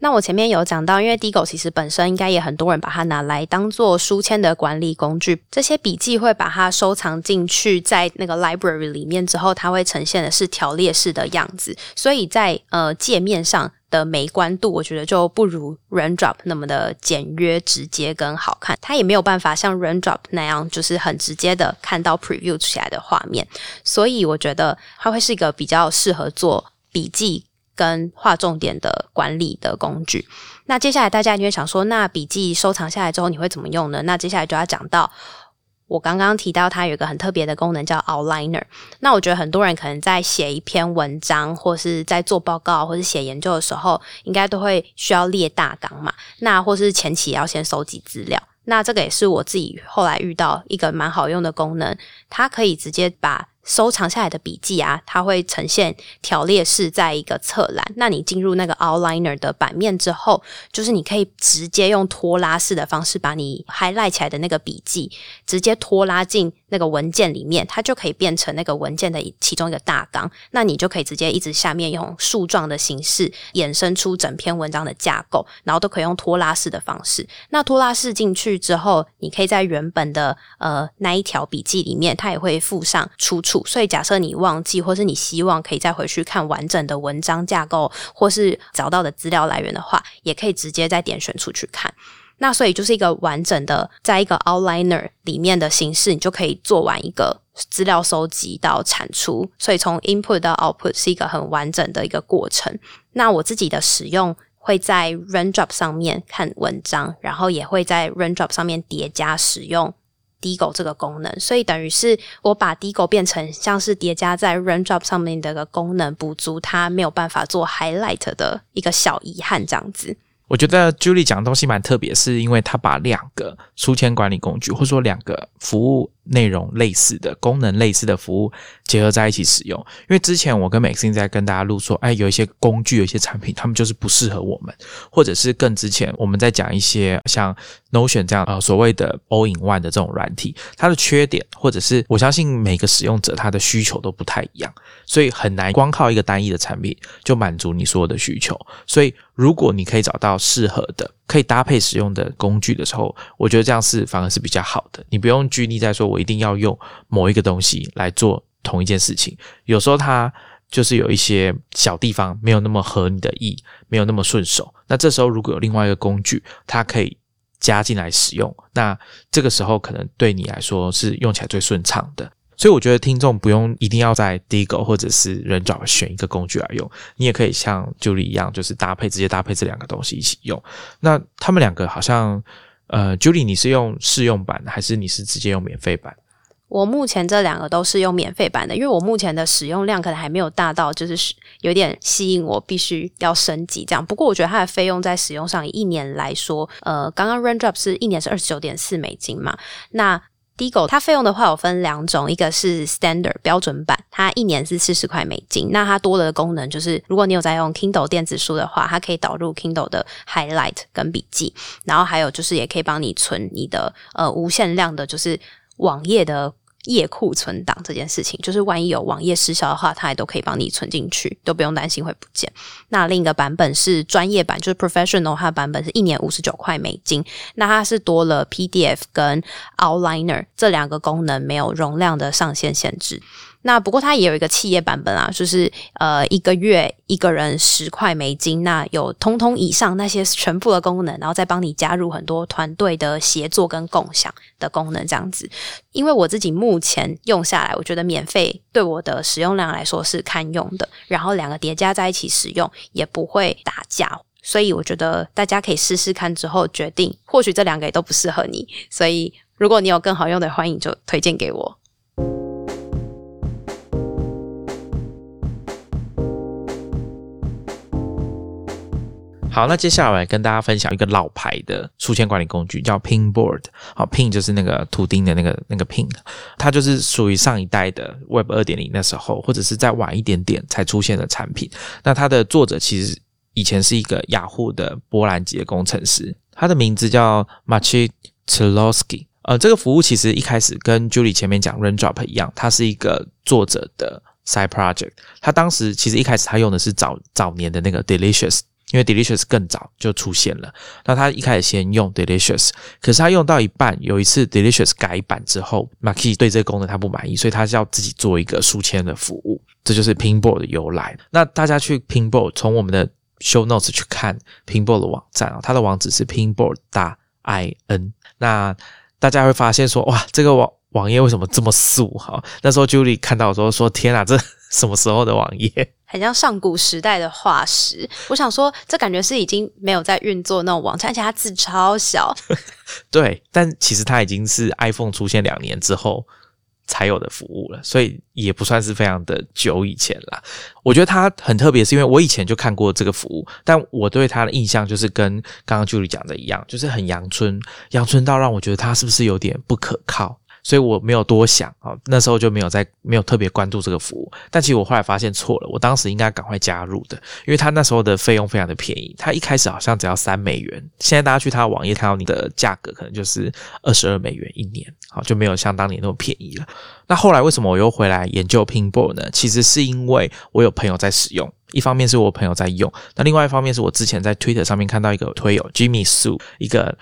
那我前面有讲到，因为 Diigo 其实本身应该也很多人把它拿来当做书签的管理工具，这些笔记会把它收藏进去在那个 library 里面之后，它会呈现的是条列式的样子，所以在呃界面上的美观度我觉得就不如 Raindrop 那么的简约直接跟好看，它也没有办法像 Raindrop 那样就是很直接的看到 preview 起来的画面，所以我觉得它会是一个比较适合做笔记跟画重点的管理的工具。那接下来大家一定会想说，那笔记收藏下来之后你会怎么用呢？那接下来就要讲到我刚刚提到它有一个很特别的功能叫 outliner。 那我觉得很多人可能在写一篇文章或是在做报告或是写研究的时候，应该都会需要列大纲嘛，那或是前期要先收集资料，那这个也是我自己后来遇到一个蛮好用的功能，它可以直接把收藏下来的笔记啊，它会呈现条列式在一个侧栏，那你进入那个 outliner 的版面之后，就是你可以直接用拖拉式的方式把你 highlight 起来的那个笔记直接拖拉进那个文件里面，它就可以变成那个文件的其中一个大纲，那你就可以直接一直下面用树状的形式衍生出整篇文章的架构，然后都可以用拖拉式的方式。那拖拉式进去之后，你可以在原本的呃那一条笔记里面，它也会附上出处，所以假设你忘记或是你希望可以再回去看完整的文章架构或是找到的资料来源的话，也可以直接再点选出去看。那所以就是一个完整的在一个 outliner 里面的形式，你就可以做完一个资料收集到产出，所以从 input 到 output 是一个很完整的一个过程。那我自己的使用会在 Raindrop 上面看文章，然后也会在 Raindrop 上面叠加使用Diigo 这个功能，所以等于是我把 Diigo 变成像是叠加在 Raindrop 上面的一个功能，补足它没有办法做 highlight 的一个小遗憾这样子。我觉得 Julie 讲的东西蛮特别，是因为她把两个书签管理工具，或者说两个服务内容类似的功能类似的服务结合在一起使用。因为之前我跟 Maxine 在跟大家录说，哎，有一些工具有一些产品他们就是不适合我们，或者是更之前我们在讲一些像 Notion 这样呃所谓的 all in one 的这种软体，它的缺点或者是我相信每个使用者他的需求都不太一样，所以很难光靠一个单一的产品就满足你所有的需求。所以如果你可以找到适合的可以搭配使用的工具的时候，我觉得这样是反而是比较好的，你不用拘泥在说我一定要用某一个东西来做同一件事情，有时候它就是有一些小地方没有那么合你的意，没有那么顺手，那这时候如果有另外一个工具它可以加进来使用，那这个时候可能对你来说是用起来最顺畅的。所以我觉得听众不用一定要在 Diigo 或者是Raindrop选一个工具来用，你也可以像 Julie 一样，就是搭配直接搭配这两个东西一起用。那他们两个好像呃 Julie 你是用试用版还是你是直接用免费版？我目前这两个都是用免费版的，因为我目前的使用量可能还没有大到就是有点吸引我必须要升级这样。不过我觉得它的费用在使用上一年来说，呃，刚刚 Raindrop 是一年是 二十九点四美金嘛，那Diigo 它费用的话有分两种，一个是 standard 标准版，它一年是四十块美金，那它多了的功能就是如果你有在用 Kindle 电子书的话，它可以导入 Kindle 的 highlight 跟笔记，然后还有就是也可以帮你存你的呃无限量的就是网页的页库存档这件事情，就是万一有网页失效的话，它也都可以帮你存进去，都不用担心会不见。那另一个版本是专业版，就是 professional， 它的版本是一年五十九块美金，那它是多了 P D F 跟 outliner 这两个功能，没有容量的上限限制。那不过它也有一个企业版本啊，就是呃一个月一个人十块美金，那有通通以上那些全部的功能，然后再帮你加入很多团队的协作跟共享的功能这样子。因为我自己目前用下来，我觉得免费对我的使用量来说是堪用的，然后两个叠加在一起使用也不会打架，所以我觉得大家可以试试看之后决定，或许这两个也都不适合你，所以如果你有更好用的，欢迎就推荐给我。好，那接下来跟大家分享一个老牌的书签管理工具，叫 Pinboard。好 ，Pin 就是那个图钉的那个那个 Pin， 它就是属于上一代的 Web 二点零 那时候，或者是再晚一点点才出现的产品。那它的作者其实以前是一个雅虎的波兰籍的工程师，他的名字叫 Maciej Czolowski。呃，这个服务其实一开始跟 Julie 前面讲 Raindrop 一样，它是一个作者的 side project。他当时其实一开始他用的是早早年的那个 Delicious。因为 Delicious 更早就出现了，那他一开始先用 Delicious， 可是他用到一半，有一次 Delicious 改版之后 Maciej 对这个功能他不满意，所以他是要自己做一个书签的服务，这就是 Pinboard 的由来。那大家去 Pinboard， 从我们的 show notes 去看 Pinboard 的网站，它的网址是 Pinboard 点 I N， 那大家会发现说，哇，这个网网页为什么这么素？哈，那时候 Julie 看到的时候说，天啊，这什么时候的网页？很像上古时代的化石。我想说，这感觉是已经没有在运作那种网站，而且它字超小。对，但其实它已经是 iPhone 出现两年之后才有的服务了，所以也不算是非常的久以前啦。我觉得它很特别，是因为我以前就看过这个服务，但我对它的印象就是跟刚刚 Julie 讲的一样，就是很阳春，阳春到让我觉得它是不是有点不可靠。所以我没有多想，那时候就没有在没有特别关注这个服务，但其实我后来发现错了，我当时应该赶快加入的，因为他那时候的费用非常的便宜，他一开始好像只要三美元，现在大家去他的网页看到你的价格可能就是二十二美元一年，就没有像当年那么便宜了。那后来为什么我又回来研究 Pinboard 呢？其实是因为我有朋友在使用，一方面是我朋友在用，那另外一方面是我之前在 Twitter 上面看到一个推友 Jimmy Su， 一个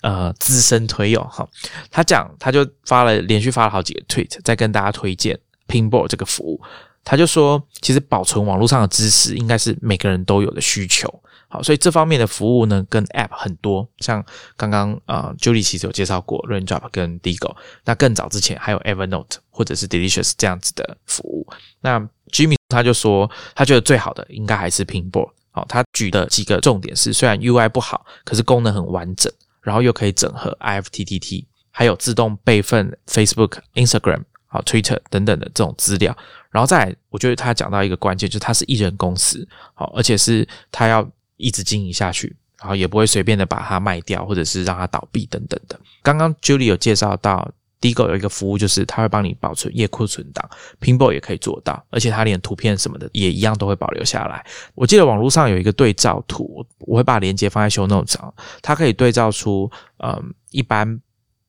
呃，资深推友哈，他讲，他就发了连续发了好几个 tweet， 在跟大家推荐 Pinboard 这个服务。他就说，其实保存网络上的知识应该是每个人都有的需求。好，所以这方面的服务呢，跟 App 很多，像刚刚呃 Julie 其实有介绍过 Raindrop 跟 Diigo， 那更早之前还有 Evernote 或者是 Delicious 这样子的服务。那 Jimmy 他就说，他觉得最好的应该还是 Pinboard。好，他举的几个重点是，虽然 U I 不好，可是功能很完整。然后又可以整合 I F T T T， 还有自动备份 Facebook、Instagram、Twitter 等等的这种资料。然后再来，我觉得他讲到一个关键，就是他是一人公司，而且是他要一直经营下去，然后也不会随便的把它卖掉或者是让它倒闭等等的。刚刚 Julie 有介绍到 Diigo 有一个服务，就是他会帮你保存页库存档， Pinboard 也可以做到，而且他连图片什么的也一样都会保留下来。我记得网络上有一个对照图，我会把连结放在 show notes 上，它可以对照出嗯一般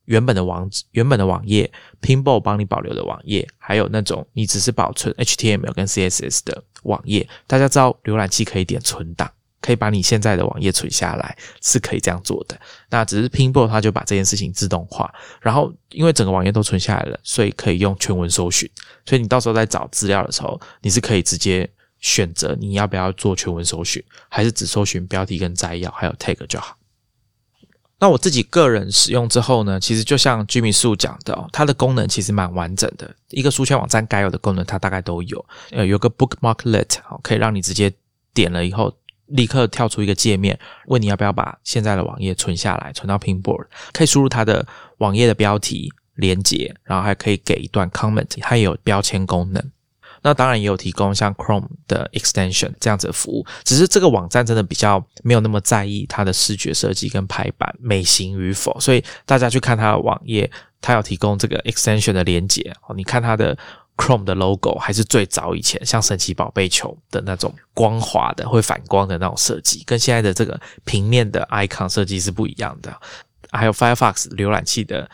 原本的网原本的网页 ，Pinboard 帮你保留的网页，还有那种你只是保存 H T M L 跟 C S S 的网页。大家知道浏览器可以点存档，可以把你现在的网页存下来，是可以这样做的。那只是 Pinboard 它就把这件事情自动化，然后因为整个网页都存下来了，所以可以用全文搜寻。所以你到时候在找资料的时候，你是可以直接选择你要不要做全文搜寻，还是只搜寻标题跟摘要还有 tag 就好。那我自己个人使用之后呢，其实就像 Jimmy Su 讲的哦，它的功能其实蛮完整的，一个书签网站该有的功能它大概都有。呃，有个 bookmarklet 可以让你直接点了以后立刻跳出一个界面，问你要不要把现在的网页存下来，存到 Pinboard， 可以输入它的网页的标题，连结，然后还可以给一段 comment， 它也有标签功能。那当然也有提供像 Chrome 的 extension 这样子的服务，只是这个网站真的比较没有那么在意它的视觉设计跟排版美型与否，所以大家去看它的网页，它有提供这个 extension 的连结，你看它的 Chrome 的 logo 还是最早以前像神奇宝贝球的那种光滑的会反光的那种设计，跟现在的这个平面的 icon 设计是不一样的。还有 Firefox 浏览器的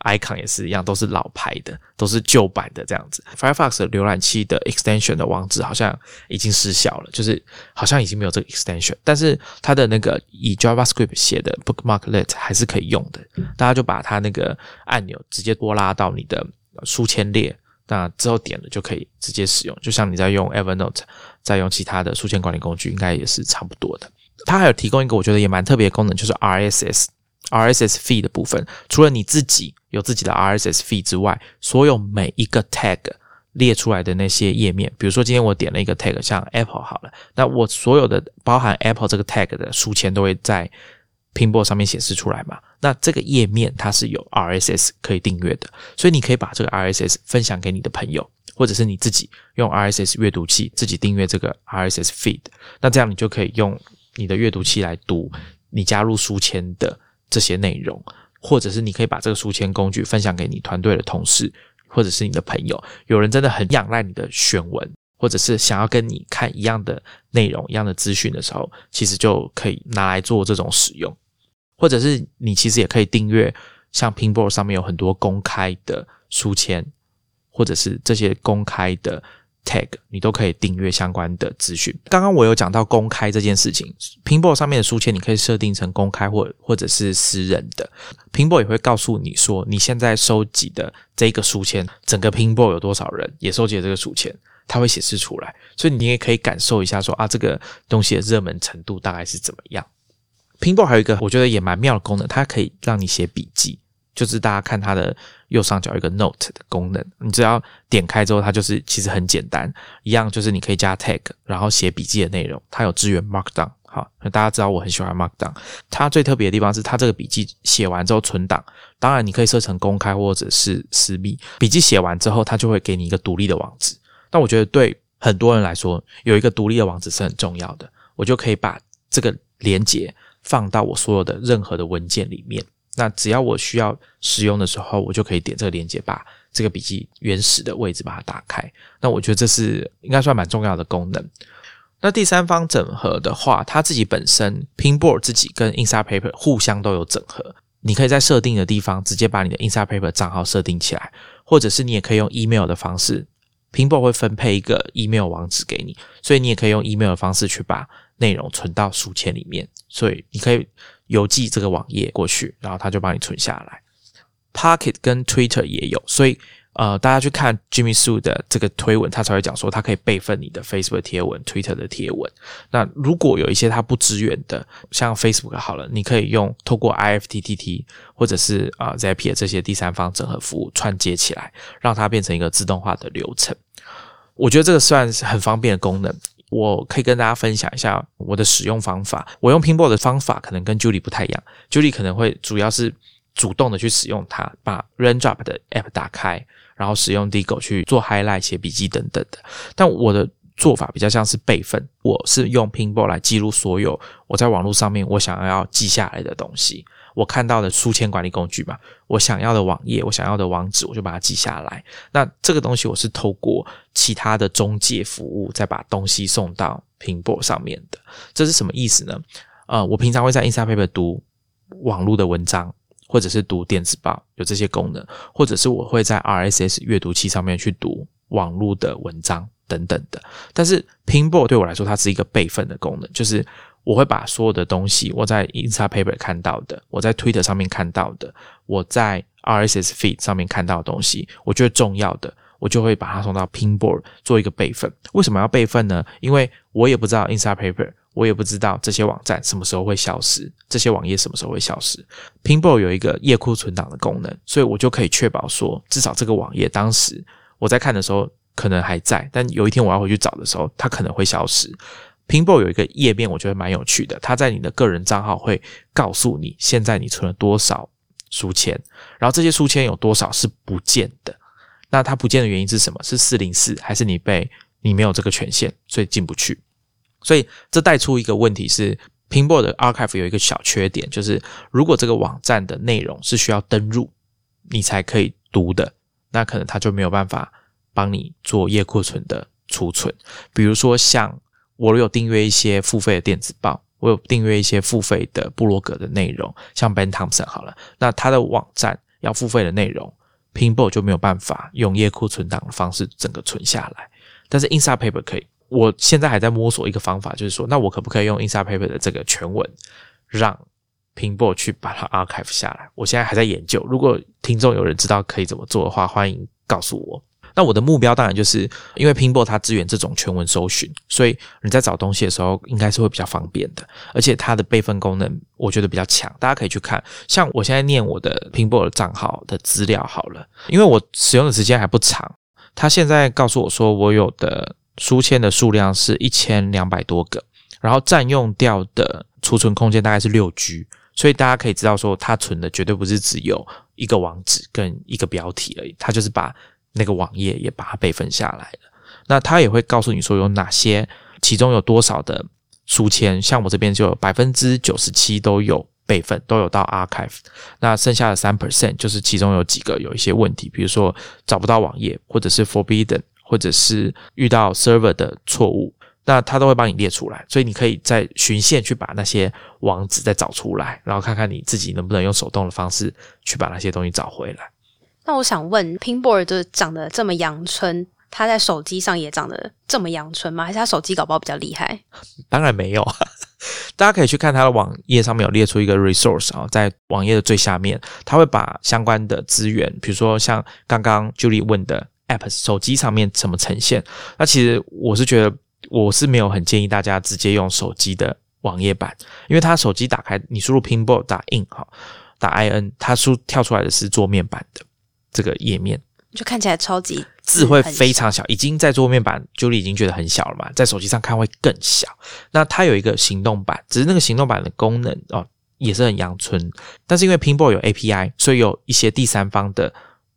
icon 也是一样，都是老牌的，都是旧版的这样子。Firefox 的浏览器的 extension 的网址好像已经失效了，就是好像已经没有这个 extension， 但是它的那个以 JavaScript 写的 bookmarklet 还是可以用的。大家就把它那个按钮直接拨拉到你的书签列，那之后点了就可以直接使用，就像你在用 Evernote， 在用其他的书签管理工具应该也是差不多的。它还有提供一个我觉得也蛮特别的功能，就是 R S S。R S S feed 的部分，除了你自己有自己的 R S S feed 之外，所有每一个 tag 列出来的那些页面，比如说今天我点了一个 tag， 像 Apple 好了，那我所有的包含 Apple 这个 tag 的书签都会在 Pinboard 上面显示出来嘛。那这个页面它是有 R S S 可以订阅的，所以你可以把这个 R S S 分享给你的朋友，或者是你自己用 R S S 阅读器自己订阅这个 R S S feed， 那这样你就可以用你的阅读器来读你加入书签的这些内容，或者是你可以把这个书签工具分享给你团队的同事，或者是你的朋友。有人真的很仰赖你的选文，或者是想要跟你看一样的内容、一样的资讯的时候，其实就可以拿来做这种使用。或者是你其实也可以订阅，像 Pinboard 上面有很多公开的书签，或者是这些公开的 tag， 你都可以订阅相关的资讯。刚刚我有讲到公开这件事情， Pinboard 上面的书签你可以设定成公开或或者是私人的。 Pinboard 也会告诉你说你现在收集的这个书签，整个 Pinboard 有多少人也收集了这个书签，它会显示出来，所以你也可以感受一下说啊，这个东西的热门程度大概是怎么样。 Pinboard 还有一个我觉得也蛮妙的功能，它可以让你写笔记，就是大家看它的右上角有一个 note 的功能，你只要点开之后，它就是其实很简单，一样就是你可以加 tag， 然后写笔记的内容，它有支援 markdown。 好，大家知道我很喜欢 markdown， 它最特别的地方是它这个笔记写完之后存档，当然你可以设成公开或者是私密，笔记写完之后它就会给你一个独立的网址。那我觉得对很多人来说有一个独立的网址是很重要的，我就可以把这个连结放到我所有的任何的文件里面，那只要我需要使用的时候，我就可以点这个连结，把这个笔记原始的位置把它打开。那我觉得这是应该算蛮重要的功能。那第三方整合的话，它自己本身 Pinboard 自己跟 Instapaper 互相都有整合，你可以在设定的地方直接把你的 Instapaper 账号设定起来，或者是你也可以用 email 的方式， Pinboard 会分配一个 email 网址给你，所以你也可以用 email 的方式去把内容存到书签里面，所以你可以邮寄这个网页过去，然后它就帮你存下来。 Pocket 跟 Twitter 也有，所以呃，大家去看 Jimmy Su 的这个推文，他才会讲说它可以备份你的 Facebook 贴文、 Twitter 的贴文。那如果有一些它不支援的，像 Facebook 好了，你可以用透过 I F T T T 或者是、呃、Zapier 这些第三方整合服务串接起来，让它变成一个自动化的流程。我觉得这个算是很方便的功能，我可以跟大家分享一下我的使用方法。我用 Pinboard 的方法可能跟 Julie 不太一样， Julie 可能会主要是主动的去使用它，把 Raindrop 的 app 打开，然后使用 Diigo 去做 highlight、 写笔记等等的。但我的做法比较像是备份，我是用 Pinboard 来记录所有我在网络上面我想要记下来的东西，我看到的书签管理工具嘛，我想要的网页，我想要的网址，我就把它记下来。那这个东西我是透过其他的中介服务再把东西送到 Pinboard 上面的。这是什么意思呢？呃，我平常会在 Instapaper 读网络的文章，或者是读电子报，有这些功能，或者是我会在 R S S 阅读器上面去读网络的文章等等的。但是 Pinboard 对我来说它是一个备份的功能，就是我会把所有的东西，我在 Instapaper 看到的，我在 Twitter 上面看到的，我在 R S S feed 上面看到的东西，我觉得重要的，我就会把它送到 Pinboard 做一个备份。为什么要备份呢？因为我也不知道 Instapaper， 我也不知道这些网站什么时候会消失，这些网页什么时候会消失。Pinboard 有一个页库存档的功能，所以我就可以确保说，至少这个网页当时我在看的时候可能还在，但有一天我要回去找的时候，它可能会消失。Pinboard 有一个页面我觉得蛮有趣的，它在你的个人账号会告诉你现在你存了多少书签，然后这些书签有多少是不见的，那它不见的原因是什么？是四零四还是你被你没有这个权限所以进不去？所以这带出一个问题是， Pinboard 的 Archive 有一个小缺点，就是如果这个网站的内容是需要登入你才可以读的，那可能它就没有办法帮你做页库存的储存。比如说像我有订阅一些付费的电子报，我有订阅一些付费的部落格的内容，像 Ben Thompson 好了，那他的网站要付费的内容 Pinboard 就没有办法用页库存档的方式整个存下来，但是 Instapaper 可以。我现在还在摸索一个方法，就是说那我可不可以用 Instapaper 的这个全文让 Pinboard 去把它 archive 下来，我现在还在研究，如果听众有人知道可以怎么做的话，欢迎告诉我。那我的目标当然就是因为 Pinboard 它支援这种全文搜寻，所以你在找东西的时候应该是会比较方便的，而且它的备份功能我觉得比较强，大家可以去看。像我现在念我的 Pinboard 的账号的资料好了，因为我使用的时间还不长，它现在告诉我说我有的书签的数量是一千两百多个，然后占用掉的储存空间大概是 六 G， 所以大家可以知道说它存的绝对不是只有一个网址跟一个标题而已，它就是把那个网页也把它备份下来了。那它也会告诉你说有哪些，其中有多少的书签，像我这边就有 百分之九十七 都有备份，都有到 archive， 那剩下的 百分之三 就是其中有几个有一些问题，比如说找不到网页，或者是 forbidden， 或者是遇到 server 的错误，那它都会帮你列出来，所以你可以再循线去把那些网址再找出来，然后看看你自己能不能用手动的方式去把那些东西找回来。那我想问 Pinboard 就长得这么阳春，他在手机上也长得这么阳春吗？还是他手机搞不好比较厉害？当然没有大家可以去看他的网页，上面有列出一个 resource， 在网页的最下面他会把相关的资源，比如说像刚刚 Julie 问的 app 手机上面怎么呈现，那其实我是觉得我是没有很建议大家直接用手机的网页版，因为他手机打开你输入 Pinboard 打 in 打 in 他跳出来的是桌面版的这个页面，就看起来超级字会非常小，已经在桌面版 Julie 已经觉得很小了嘛，在手机上看会更小。那它有一个行动版，只是那个行动版的功能哦也是很阳春，但是因为 Pinboard 有 A P I， 所以有一些第三方的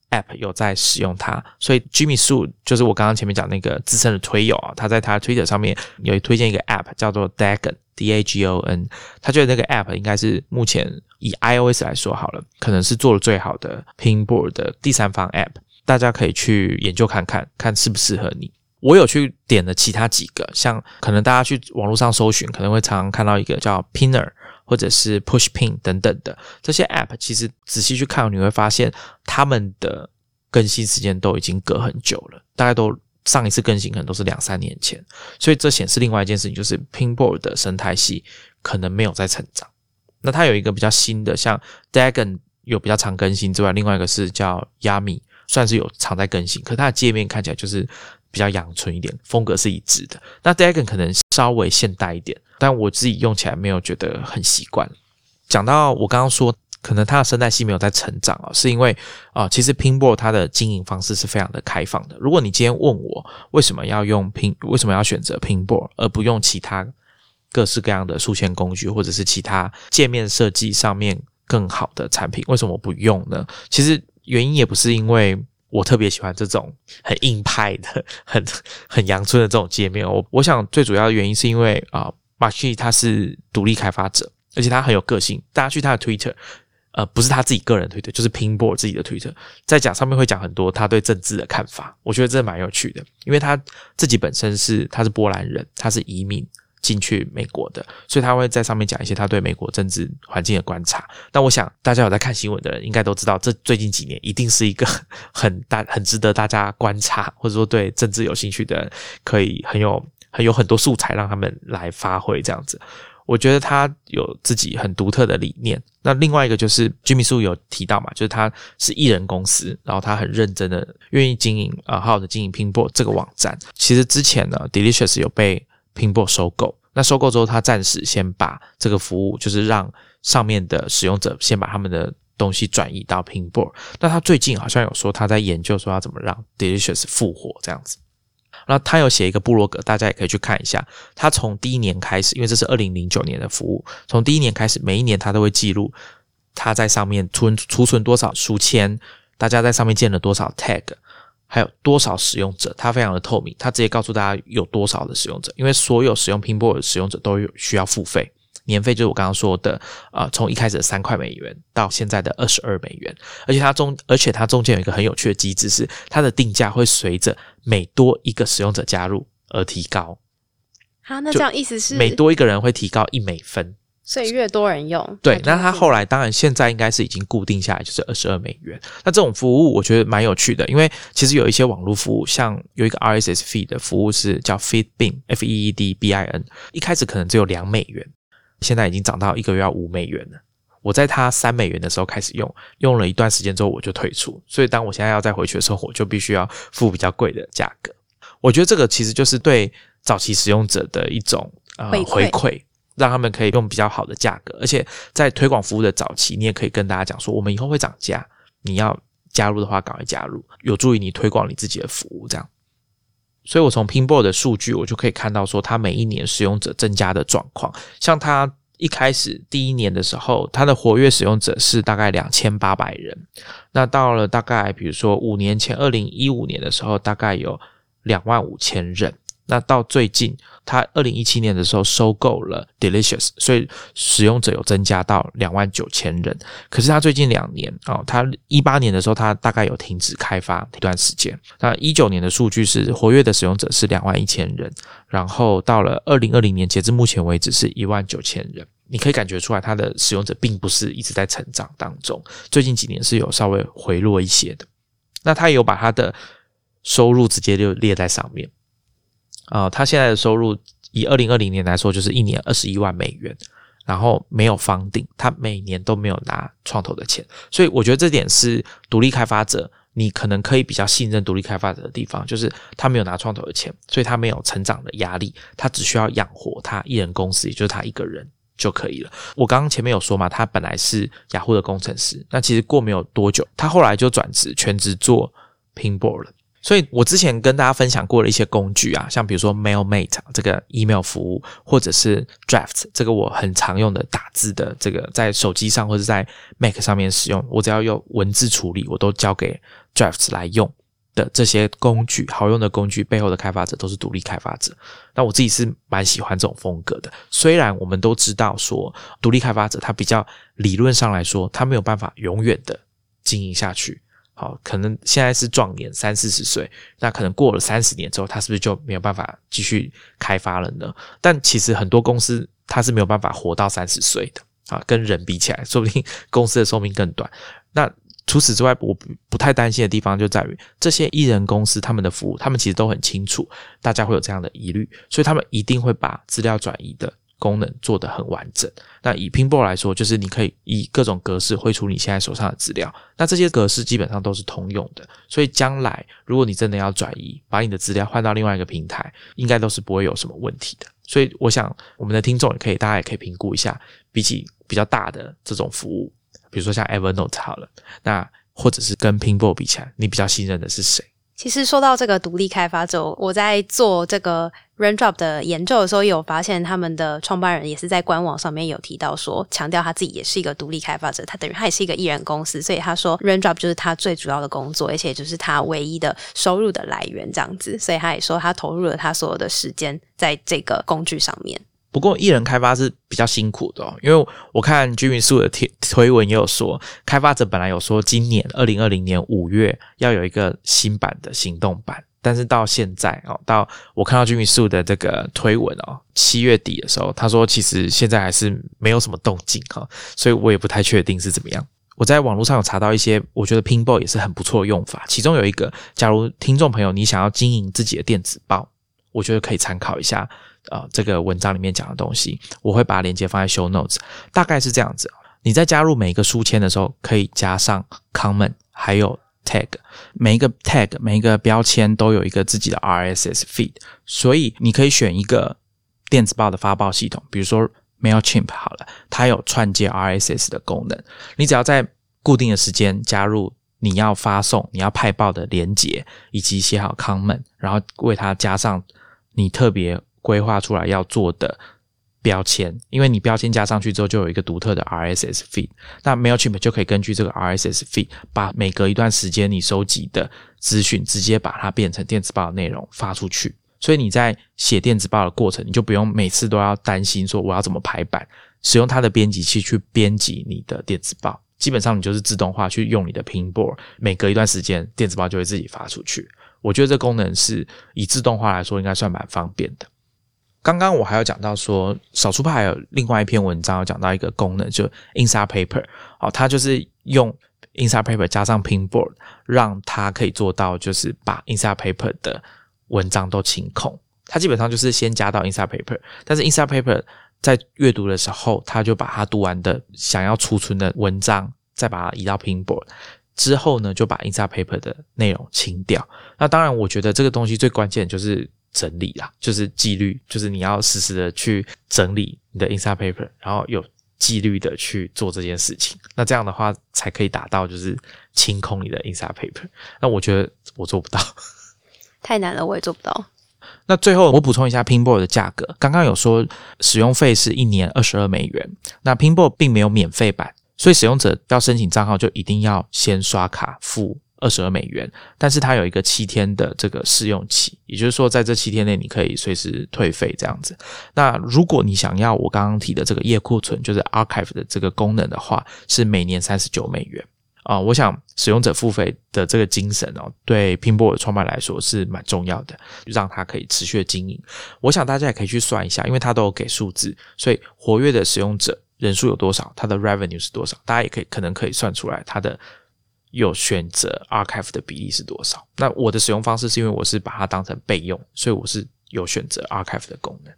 App 有在使用它，所以 Jimmy Su 就是我刚刚前面讲那个资深的推友啊，他在他 Twitter 上面有推荐一个 App 叫做 Dragon D A G O N， 他觉得那个 App 应该是目前以 iOS 来说好了，可能是做的最好的 Pinboard 的第三方 App， 大家可以去研究看看，看适不适合你。我有去点了其他几个，像可能大家去网络上搜寻可能会常常看到一个叫 Pinner 或者是 PushPin 等等的，这些 App 其实仔细去看你会发现他们的更新时间都已经隔很久了，大概都上一次更新可能都是两三年前，所以这显示另外一件事情，就是 Pinboard 的生态系可能没有在成长。那它有一个比较新的，像 Dragon 有比较常更新之外，另外一个是叫 Yami， 算是有常在更新，可它的界面看起来就是比较阳春一点，风格是一致的。那 Dragon 可能稍微现代一点，但我自己用起来没有觉得很习惯。讲到我刚刚说可能它的生态系没有在成长哦，是因为啊、呃，其实 Pinboard 它的经营方式是非常的开放的。如果你今天问我为什么要用 Pin， 为什么要选择 Pinboard 而不用其他各式各样的书签工具，或者是其他界面设计上面更好的产品，为什么我不用呢？其实原因也不是因为我特别喜欢这种很硬派的、很很阳春的这种界面。我我想最主要的原因是因为啊，马奇他是独立开发者，而且他很有个性。大家去他的 Twitter。呃，不是他自己个人推特，就是 Pinboard 自己的推特，在讲上面会讲很多他对政治的看法，我觉得这蛮有趣的，因为他自己本身是他是波兰人，他是移民进去美国的，所以他会在上面讲一些他对美国政治环境的观察。但我想大家有在看新闻的人应该都知道，这最近几年一定是一个很大很值得大家观察，或者说对政治有兴趣的人可以很有很有很多素材让他们来发挥这样子。我觉得他有自己很独特的理念。那另外一个就是 Jimmy Su 有提到嘛，就是他是艺人公司，然后他很认真的愿意经营啊，好好的经营 Pinboard 这个网站。其实之前呢 Delicious 有被 Pinboard 收购，那收购之后他暂时先把这个服务，就是让上面的使用者先把他们的东西转移到 Pinboard。 那他最近好像有说他在研究说要怎么让 Delicious 复活这样子。那他有写一个部落格，大家也可以去看一下。他从第一年开始，因为这是二零零九年的服务，从第一年开始每一年他都会记录它在上面存储存多少书签，大家在上面建了多少 tag， 还有多少使用者，它非常的透明，它直接告诉大家有多少的使用者，因为所有使用 Pinboard 的使用者都需要付费。年费就是我刚刚说的，呃，从一开始的三块美元到现在的二十二美元，而且它中，而且它中间有一个很有趣的机制是，它的定价会随着每多一个使用者加入而提高。好，那这样意思是每多一个人会提高一美分，所以越多人用。对，那它后来当然现在应该是已经固定下来就是二十二美元。那这种服务我觉得蛮有趣的，因为其实有一些网络服务，像有一个 R S S feed 的服务是叫 Feedbin F E E D B I N， 一开始可能只有两美元，现在已经涨到一个月要五美元了。我在它三美元的时候开始用，用了一段时间之后我就退出，所以当我现在要再回去的时候，我就必须要付比较贵的价格。我觉得这个其实就是对早期使用者的一种、呃、回馈，让他们可以用比较好的价格，而且在推广服务的早期，你也可以跟大家讲说我们以后会涨价，你要加入的话赶快加入，有助于你推广你自己的服务这样。所以我从 Pinboard 的数据我就可以看到说它每一年使用者增加的状况，像它一开始第一年的时候，它的活跃使用者是大概两千八百人，那到了大概比如说五年前二零一五年的时候大概有两万五千人，那到最近它二零一七年的时候收购了 Delicious， 所以使用者有增加到两万九千人。可是它最近两年、哦、它一八年的时候它大概有停止开发一段时间，那一九年的数据是活跃的使用者是两万一千人，然后到了二零二零年截至目前为止是一万九千人。你可以感觉出来它的使用者并不是一直在成长当中，最近几年是有稍微回落一些的。那它也有把它的收入直接就列在上面，呃，他现在的收入以二零二零年来说就是一年二十一万美元，然后没有funding，他每年都没有拿创投的钱，所以我觉得这点是独立开发者你可能可以比较信任独立开发者的地方，就是他没有拿创投的钱，所以他没有成长的压力，他只需要养活他一人公司，也就是他一个人就可以了。我刚刚前面有说嘛，他本来是雅虎的工程师，那其实过没有多久他后来就转职全职做 Pinboard 了。所以我之前跟大家分享过的一些工具啊，像比如说 MailMate 这个 email 服务，或者是 Drafts 这个我很常用的打字的，这个在手机上或者在 Mac 上面使用，我只要用文字处理我都交给 Drafts 来用的，这些工具好用的工具背后的开发者都是独立开发者。那我自己是蛮喜欢这种风格的，虽然我们都知道说独立开发者他比较理论上来说他没有办法永远的经营下去，好，可能现在是壮年三四十岁，那可能过了三十年之后他是不是就没有办法继续开发了呢？但其实很多公司他是没有办法活到三十岁的啊，跟人比起来说不定公司的寿命更短。那除此之外我不太担心的地方就在于这些艺人公司他们的服务他们其实都很清楚大家会有这样的疑虑，所以他们一定会把资料转移的功能做得很完整。那以 Pinboard 来说，就是你可以以各种格式绘出你现在手上的资料，那这些格式基本上都是通用的，所以将来如果你真的要转移把你的资料换到另外一个平台，应该都是不会有什么问题的。所以我想我们的听众也可以，大家也可以评估一下，比起比较大的这种服务，比如说像 Evernote 好了，那或者是跟 Pinboard 比起来，你比较信任的是谁？其实说到这个独立开发者，我在做这个 Raindrop 的研究的时候，有发现他们的创办人也是在官网上面有提到说，强调他自己也是一个独立开发者，他等于他也是一个艺人公司，所以他说 Raindrop 就是他最主要的工作，而且就是他唯一的收入的来源这样子，所以他也说他投入了他所有的时间在这个工具上面。不过艺人开发是比较辛苦的哦，因为我看 Jimmy Su 的推文也有说，开发者本来有说今年二零二零年五月要有一个新版的行动版，但是到现在哦，到我看到 Jimmy Su 的这个推文哦，七月底的时候，他说其实现在还是没有什么动静哦，所以我也不太确定是怎么样。我在网络上有查到一些我觉得 Pinboard 也是很不错的用法，其中有一个，假如听众朋友你想要经营自己的电子报，我觉得可以参考一下呃，这个文章里面讲的东西，我会把链接放在 show notes。 大概是这样子，你在加入每一个书签的时候可以加上 comment 还有 tag， 每一个 tag 每一个标签都有一个自己的 R S S feed， 所以你可以选一个电子报的发报系统，比如说 Mailchimp 好了，它有串接 R S S 的功能，你只要在固定的时间加入你要发送你要派报的连结，以及写好 comment， 然后为它加上你特别规划出来要做的标签，因为你标签加上去之后就有一个独特的 R S S feed， 那 Mailchimp 就可以根据这个 R S S feed 把每隔一段时间你收集的资讯直接把它变成电子报的内容发出去，所以你在写电子报的过程你就不用每次都要担心说我要怎么排版，使用它的编辑器去编辑你的电子报，基本上你就是自动化去用你的 Pinboard， 每隔一段时间电子报就会自己发出去。我觉得这功能是以自动化来说应该算蛮方便的。刚刚我还有讲到说，少数派还有另外一篇文章有讲到一个功能，就 Instapaper， 好、哦，它就是用 Instapaper 加上 Pinboard， 让它可以做到就是把 Instapaper 的文章都清空。它基本上就是先加到 Instapaper， 但是 Instapaper 在阅读的时候，它就把它读完的想要储存的文章，再把它移到 Pinboard。之后呢，就把 Instapaper 的内容清掉。那当然，我觉得这个东西最关键就是整理啦，就是纪律，就是你要实时的去整理你的 Instapaper， 然后有纪律的去做这件事情。那这样的话，才可以达到就是清空你的 Instapaper。那我觉得我做不到，太难了，我也做不到。那最后我补充一下 Pinboard 的价格，刚刚有说使用费是一年二十二美元，那 Pinboard 并没有免费版。所以使用者要申请账号就一定要先刷卡付二十二美元，但是它有一个七天的这个试用期，也就是说在这七天内你可以随时退费这样子。那如果你想要我刚刚提的这个页库存，就是 archive 的这个功能的话，是每年三十九美元。呃、我想使用者付费的这个精神哦，对 Pinboard 创办来说是蛮重要的，让它可以持续的经营。我想大家也可以去算一下，因为它都有给数字，所以活跃的使用者人数有多少，它的 revenue 是多少，大家也可以可能可以算出来它的有选择 archive 的比例是多少。那我的使用方式是因为我是把它当成备用，所以我是有选择 archive 的功能。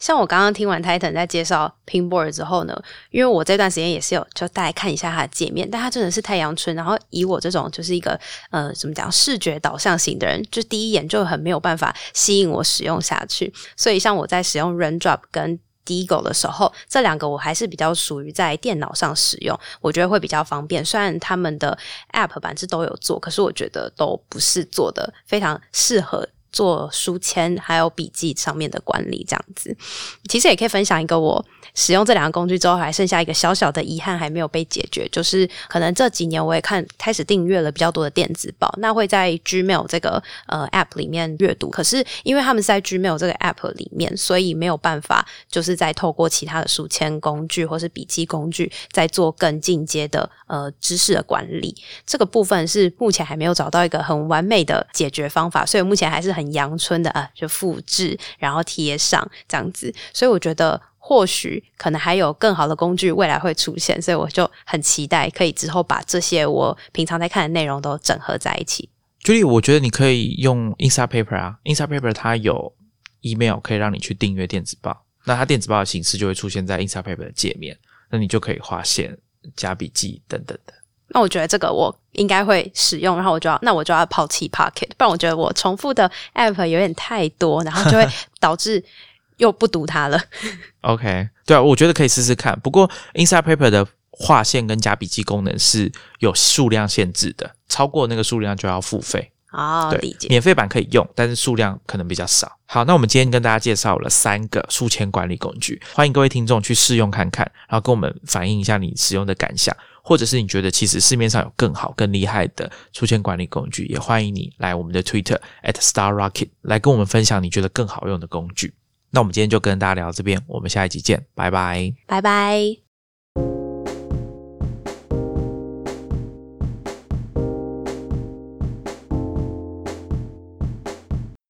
像我刚刚听完 Titan 在介绍 Pinboard 之后呢，因为我这段时间也是有就大概看一下它的界面，但它真的是太阳春，然后以我这种就是一个呃怎么讲视觉导向型的人，就第一眼就很没有办法吸引我使用下去。所以像我在使用 Raindrop 跟Diigo 的时候，这两个我还是比较属于在电脑上使用，我觉得会比较方便。虽然他们的 App 版是都有做，可是我觉得都不是做的非常适合做书签还有笔记上面的管理这样子。其实也可以分享一个我使用这两个工具之后还剩下一个小小的遗憾还没有被解决，就是可能这几年我也看开始订阅了比较多的电子报，那会在 Gmail 这个呃 App 里面阅读，可是因为他们是在 Gmail 这个 App 里面，所以没有办法就是再透过其他的书签工具或是笔记工具再做更进阶的呃知识的管理。这个部分是目前还没有找到一个很完美的解决方法，所以目前还是很很阳春的啊，就复制然后贴上这样子，所以我觉得或许可能还有更好的工具未来会出现，所以我就很期待可以之后把这些我平常在看的内容都整合在一起。 Julie， 我觉得你可以用 Instapaper 啊 Instapaper 它有 email 可以让你去订阅电子报，那它电子报的形式就会出现在 Instapaper 的界面，那你就可以划线加笔记等等的。那我觉得这个我应该会使用，然后我就要那我就要抛弃 Pocket， 不然我觉得我重复的 App 有点太多，然后就会导致又不读它了。OK， 对啊，我觉得可以试试看。不过 Instapaper 的划线跟加笔记功能是有数量限制的，超过那个数量就要付费。哦，理解。免费版可以用，但是数量可能比较少。好，那我们今天跟大家介绍了三个书签管理工具，欢迎各位听众去试用看看，然后跟我们反映一下你使用的感想，或者是你觉得其实市面上有更好更厉害的书签管理工具，也欢迎你来我们的 Twitter at starrocket 来跟我们分享你觉得更好用的工具。那我们今天就跟大家聊到这边，我们下一集见，拜拜，拜拜。